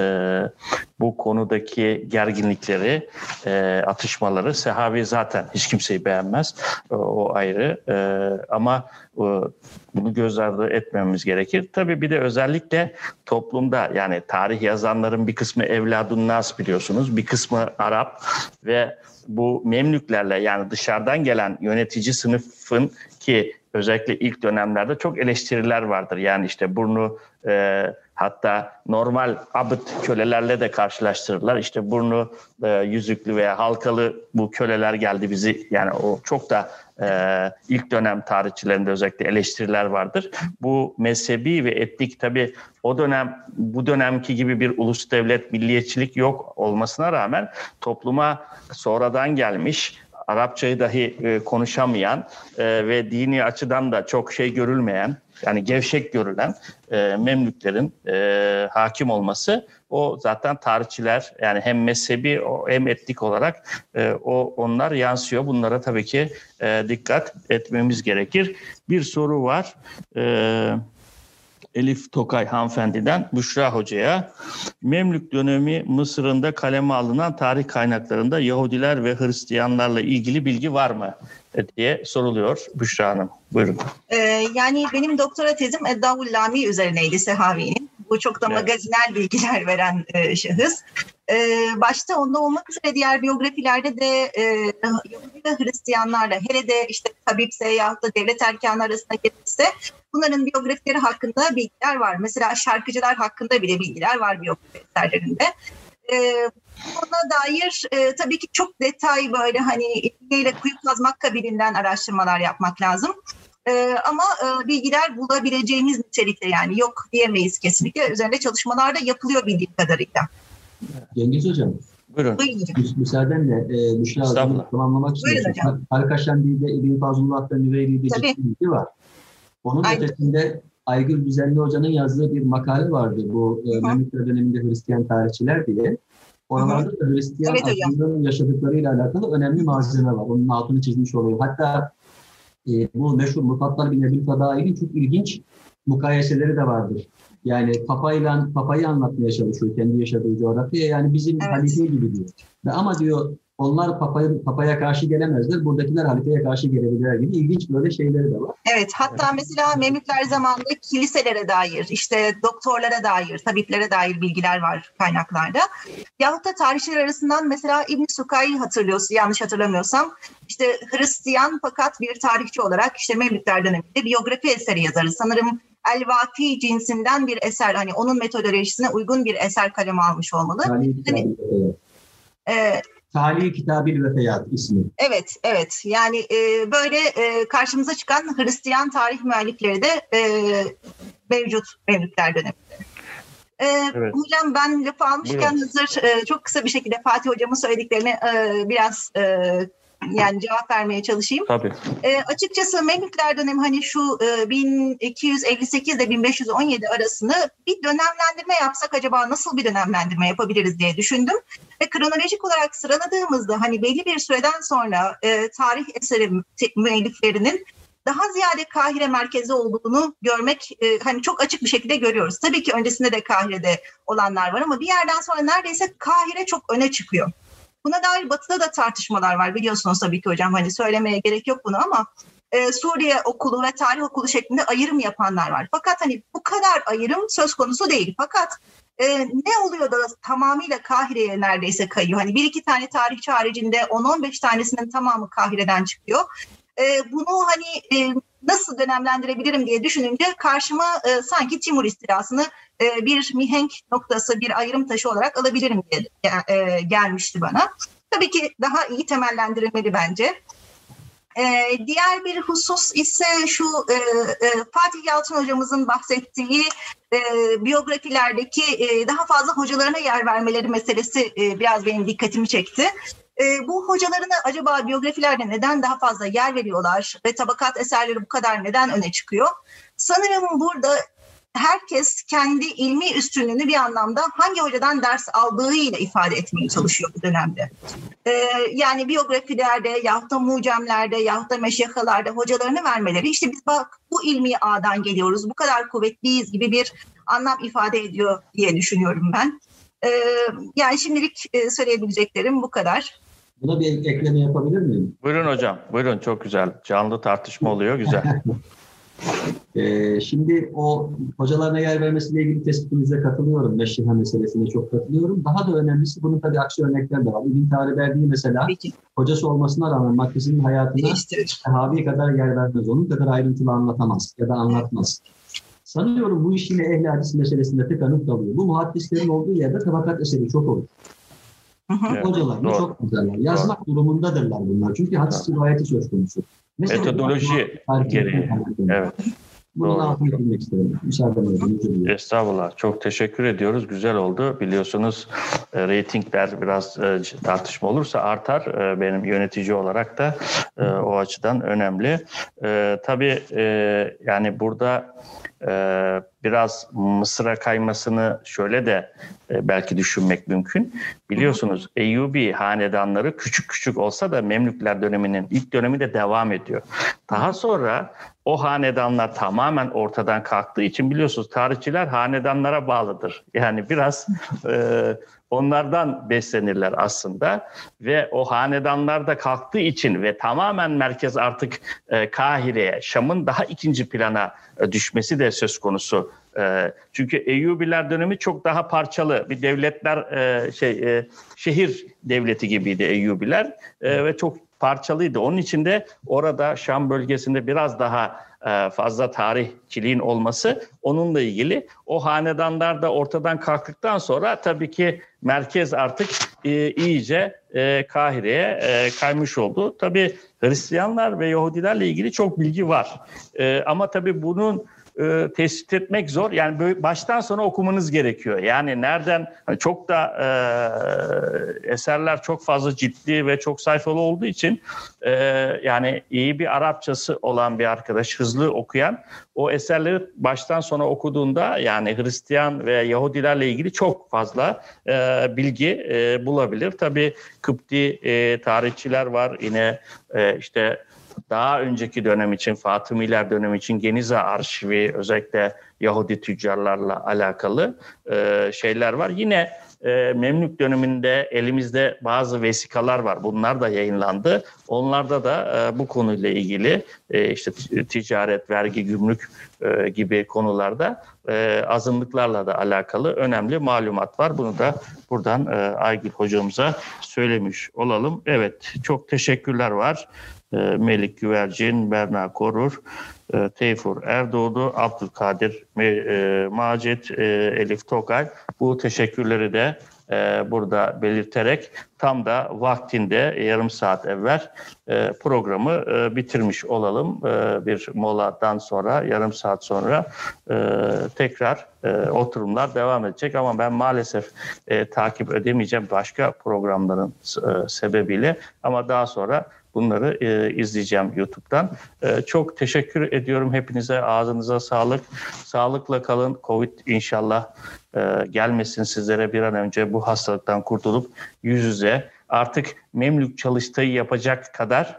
bu konudaki gerginlikleri, e, atışmaları, Sehavi zaten hiç kimseyi beğenmez, o, o ayrı e, ama o, bunu göz ardı etmemiz gerekir. Tabii bir de özellikle toplumda, yani tarih yazanların bir kısmı evladun nas biliyorsunuz, bir kısmı Arap ve bu Memlüklerle, yani dışarıdan gelen yönetici sınıfın, ki özellikle ilk dönemlerde çok eleştiriler vardır. Yani işte burnu e, hatta normal abıt kölelerle de karşılaştırırlar. İşte burnu e, yüzüklü veya halkalı bu köleler geldi bizi, yani o çok da Ee, ilk dönem tarihçilerinde özellikle eleştiriler vardır. Bu mezhebi ve etnik, tabii o dönem bu dönemki gibi bir ulus devlet milliyetçilik yok olmasına rağmen topluma sonradan gelmiş, Arapçayı dahi e, konuşamayan e, ve dini açıdan da çok şey görülmeyen, yani gevşek görülen e, Memlüklerin e, hakim olması, o zaten tarihçiler, yani hem mezhebi hem etnik olarak e, o onlar yansıyor. Bunlara tabii ki e, dikkat etmemiz gerekir. Bir soru var. E, Elif Tokay hanımefendiden Büşra Hoca'ya. Memlük dönemi Mısır'ında kaleme alınan tarih kaynaklarında Yahudiler ve Hristiyanlarla ilgili bilgi var mı diye soruluyor. Büşra Hanım, buyurun. Ee, yani benim doktora tezim Eddaul Lami üzerineydi, Sehavi'nin. Bu çok da evet. Magazinel bilgiler veren e, şahıs. Ee, başta onda olmak üzere diğer biyografilerde de e, Yahudi ve Hristiyanlarla, hele de işte tabipse yahut da devlet erkanı arasında gelirse, bunların biyografileri hakkında bilgiler var. Mesela şarkıcılar hakkında bile bilgiler var biyografi eserlerinde. Ee, Ona dair e, tabii ki çok detay, böyle hani ilgiyle kuyu kazmak kabiliğinden araştırmalar yapmak lazım. E, ama e, bilgiler bulabileceğimiz nitelikte, yani yok diyemeyiz kesinlikle. Üzerinde çalışmalar da yapılıyor bildiğim kadarıyla. Cengiz Hocam. Buyurun. Buyurun. Müsaadenle e, Büşra Hanım'ı tamamlamak istiyorum. Halkaşendi'de İbn Fazlullah'ta Nüveyri'de ciddi bilgi var. Onun Aynen. ötesinde Aygül Düzenli Hoca'nın yazdığı bir makale vardı. Bu e, Memlükler döneminde Hristiyan tarihçiler diye. Oralarda da Hristiyan evet, aslında yaşadıklarıyla alakalı önemli malzeme var. Onun altını çizmiş oluyor. Hatta e, bu meşhur Mufattar bin Ebil Fadail'in çok ilginç mukayeseleri de vardır. Yani papayla papayı anlatmaya çalışıyor kendi yaşadığı coğrafyaya. Yani bizim evet. Halife gibi diyor. Ve ama diyor onlar papaya, papaya karşı gelemezler, buradakiler halifeye karşı gelebilirler gibi ilginç böyle şeyleri de var. Evet, hatta evet. Mesela Memlükler zamanında kiliselere dair, işte doktorlara dair, tabiplere dair bilgiler var kaynaklarda. Yahut da tarihçiler arasından mesela İbn Sukay'ı hatırlıyorsun, yanlış hatırlamıyorsam, işte Hristiyan fakat bir tarihçi olarak işte Memlükler döneminde biyografi eseri yazarı sanırım. El-Vafi cinsinden bir eser, hani onun metodolojisine uygun bir eser kaleme almış olmalı. Yani, e, Salih Kitabil Vefeyat ismi. Evet, evet. Yani e, böyle e, karşımıza çıkan Hristiyan tarih müellifleri de e, mevcut Memlükler döneminde. E, evet. Hocam ben lafı almışken evet. hazır e, çok kısa bir şekilde Fatih Hocam'ın söylediklerini e, biraz konuşalım. E, Yani cevap vermeye çalışayım. Tabii. E, açıkçası Memlükler dönemi hani şu e, bin iki yüz elli sekiz ile bin beş yüz on yedi arasını bir dönemlendirme yapsak acaba nasıl bir dönemlendirme yapabiliriz diye düşündüm. Ve kronolojik olarak sıraladığımızda hani belli bir süreden sonra e, tarih eseri müelliflerinin daha ziyade Kahire merkezi olduğunu görmek e, hani çok açık bir şekilde görüyoruz. Tabii ki öncesinde de Kahire'de olanlar var ama bir yerden sonra neredeyse Kahire çok öne çıkıyor. Buna dair Batı'da da tartışmalar var biliyorsunuz tabii ki hocam, hani söylemeye gerek yok bunu ama e, Suriye okulu ve tarih okulu şeklinde ayrım yapanlar var. Fakat hani bu kadar ayrım söz konusu değil. Fakat e, ne oluyor da tamamıyla Kahire'ye neredeyse kayıyor. Hani bir iki tane tarihçi haricinde on on beş tanesinin tamamı Kahire'den çıkıyor. E, bunu hani e, nasıl dönemlendirebilirim diye düşününce karşıma e, sanki Timur istilasını e, bir mihenk noktası, bir ayrım taşı olarak alabilirim diye e, gelmişti bana. Tabii ki daha iyi temellendirilmeli bence. E, diğer bir husus ise şu e, e, Fatih Yalçın hocamızın bahsettiği e, biyografilerdeki e, daha fazla hocalarına yer vermeleri meselesi e, biraz benim dikkatimi çekti. E, bu hocalarına acaba biyografilerde neden daha fazla yer veriyorlar ve tabakat eserleri bu kadar neden öne çıkıyor? Sanırım burada herkes kendi ilmi üstünlüğünü bir anlamda hangi hocadan ders aldığıyla ifade etmeye çalışıyor bu dönemde. E, yani biyografilerde yahut da mucemlerde yahut da meşyakalarda hocalarını vermeleri işte biz bak bu ilmi ağdan geliyoruz, bu kadar kuvvetliyiz gibi bir anlam ifade ediyor diye düşünüyorum ben. E, yani şimdilik söyleyebileceklerim bu kadar. Buna bir ekleme yapabilir miyim? Buyurun hocam, buyurun, çok güzel. Canlı tartışma oluyor, güzel. e, şimdi o hocalarına yer vermesiyle ilgili tespitinize katılıyorum. Meşriha meselesine çok katılıyorum. Daha da önemlisi bunun tabii aksi örnekler de var. İbn Tariberdi mesela Peki. hocası olmasına rağmen Makbisi'nin hayatına sahabiye kadar yer vermez. Onun kadar ayrıntılı anlatamaz ya da anlatmaz. Sanıyorum bu iş yine ehl-i hadis meselesinde tek anık kalıyor. Bu muhaddislerin olduğu yerde tabakat eseri çok olur. Evet, hocalar doğru. Çok güzeller. Yazmak doğru. Durumundadırlar bunlar. Çünkü hadis rivayeti söz konusu. Mesela metodoloji gereği. Evet. Bunu anlatmak isterim. Müsaadenizle. Estağfurullah. Çok teşekkür ediyoruz. Güzel oldu. Biliyorsunuz e, reytingler biraz e, tartışma olursa artar. E, benim yönetici olarak da e, o açıdan önemli. E, tabii e, yani burada Ee, biraz Mısır'a kaymasını şöyle de e, belki düşünmek mümkün. Biliyorsunuz Eyyubi hanedanları küçük küçük olsa da Memlükler döneminin ilk dönemi de devam ediyor. Daha sonra o hanedanlar tamamen ortadan kalktığı için biliyorsunuz tarihçiler hanedanlara bağlıdır. Yani biraz e, onlardan beslenirler aslında ve o hanedanlar da kalktığı için ve tamamen merkez artık e, Kahire'ye, Şam'ın daha ikinci plana e, düşmesi de söz konusu. E, çünkü Eyyubiler dönemi çok daha parçalı bir devletler e, şey e, şehir devleti gibiydi Eyyubiler e, ve çok parçalıydı. Onun için de orada Şam bölgesinde biraz daha fazla tarihçiliğin olması onunla ilgili. O hanedanlar da ortadan kalktıktan sonra tabii ki merkez artık iyice Kahire'ye kaymış oldu. Tabii Hristiyanlar ve Yahudilerle ilgili çok bilgi var. Ama tabii bunun tespit etmek zor. Yani baştan sona okumanız gerekiyor. Yani nereden çok da e, eserler çok fazla ciddi ve çok sayfalı olduğu için e, yani iyi bir Arapçası olan bir arkadaş, hızlı okuyan o eserleri baştan sona okuduğunda yani Hristiyan ve Yahudilerle ilgili çok fazla e, bilgi e, bulabilir. Tabii Kıpti e, tarihçiler var. Yine e, işte daha önceki dönem için, Fatımiler dönemi için Genize arşivi, özellikle Yahudi tüccarlarla alakalı e, şeyler var. Yine e, Memlük döneminde elimizde bazı vesikalar var. Bunlar da yayınlandı. Onlarda da e, bu konuyla ilgili e, işte ticaret, vergi, gümrük e, gibi konularda e, azınlıklarla da alakalı önemli malumat var. Bunu da buradan e, Aygül hocamıza söylemiş olalım. Evet, çok teşekkürler var. Melik Güvercin, Berna Korur, Teyfur Erdoğdu, Abdülkadir Macit, Elif Tokay. Bu teşekkürleri de burada belirterek tam da vaktinde yarım saat evvel programı bitirmiş olalım. Bir moladan sonra, yarım saat sonra tekrar oturumlar devam edecek ama ben maalesef takip edemeyeceğim başka programların sebebiyle, ama daha sonra bunları e, izleyeceğim YouTube'dan. E, çok teşekkür ediyorum hepinize. Ağzınıza sağlık. Sağlıkla kalın. Covid inşallah e, gelmesin sizlere, bir an önce bu hastalıktan kurtulup yüz yüze artık Memlük Çalıştay'ı yapacak kadar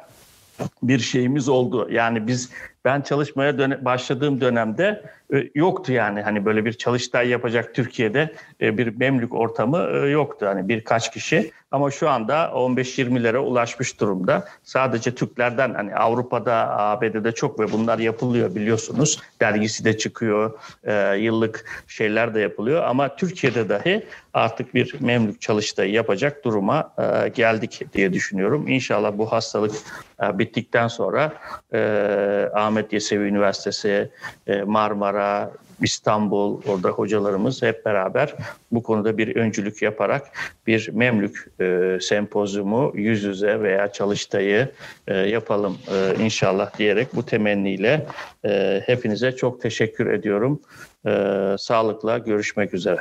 bir şeyimiz oldu. Yani biz ben çalışmaya dön- başladığım dönemde e, yoktu yani hani böyle bir çalıştay yapacak Türkiye'de e, bir Memlük ortamı e, yoktu. Hani birkaç kişi, ama şu anda on beş yirmilere ulaşmış durumda. Sadece Türklerden, hani Avrupa'da, A B D'de çok ve bunlar yapılıyor biliyorsunuz. Dergisi de çıkıyor, e, yıllık şeyler de yapılıyor, ama Türkiye'de dahi artık bir Memlük çalıştayı yapacak duruma e, geldik diye düşünüyorum. İnşallah bu hastalık e, bittikten sonra e, Ahmet Yesevi Üniversitesi, Marmara, İstanbul, orada hocalarımız hep beraber bu konuda bir öncülük yaparak bir Memlük e, sempozyumu yüz yüze veya çalıştayı e, yapalım e, inşallah diyerek bu temenniyle e, hepinize çok teşekkür ediyorum. E, sağlıkla görüşmek üzere.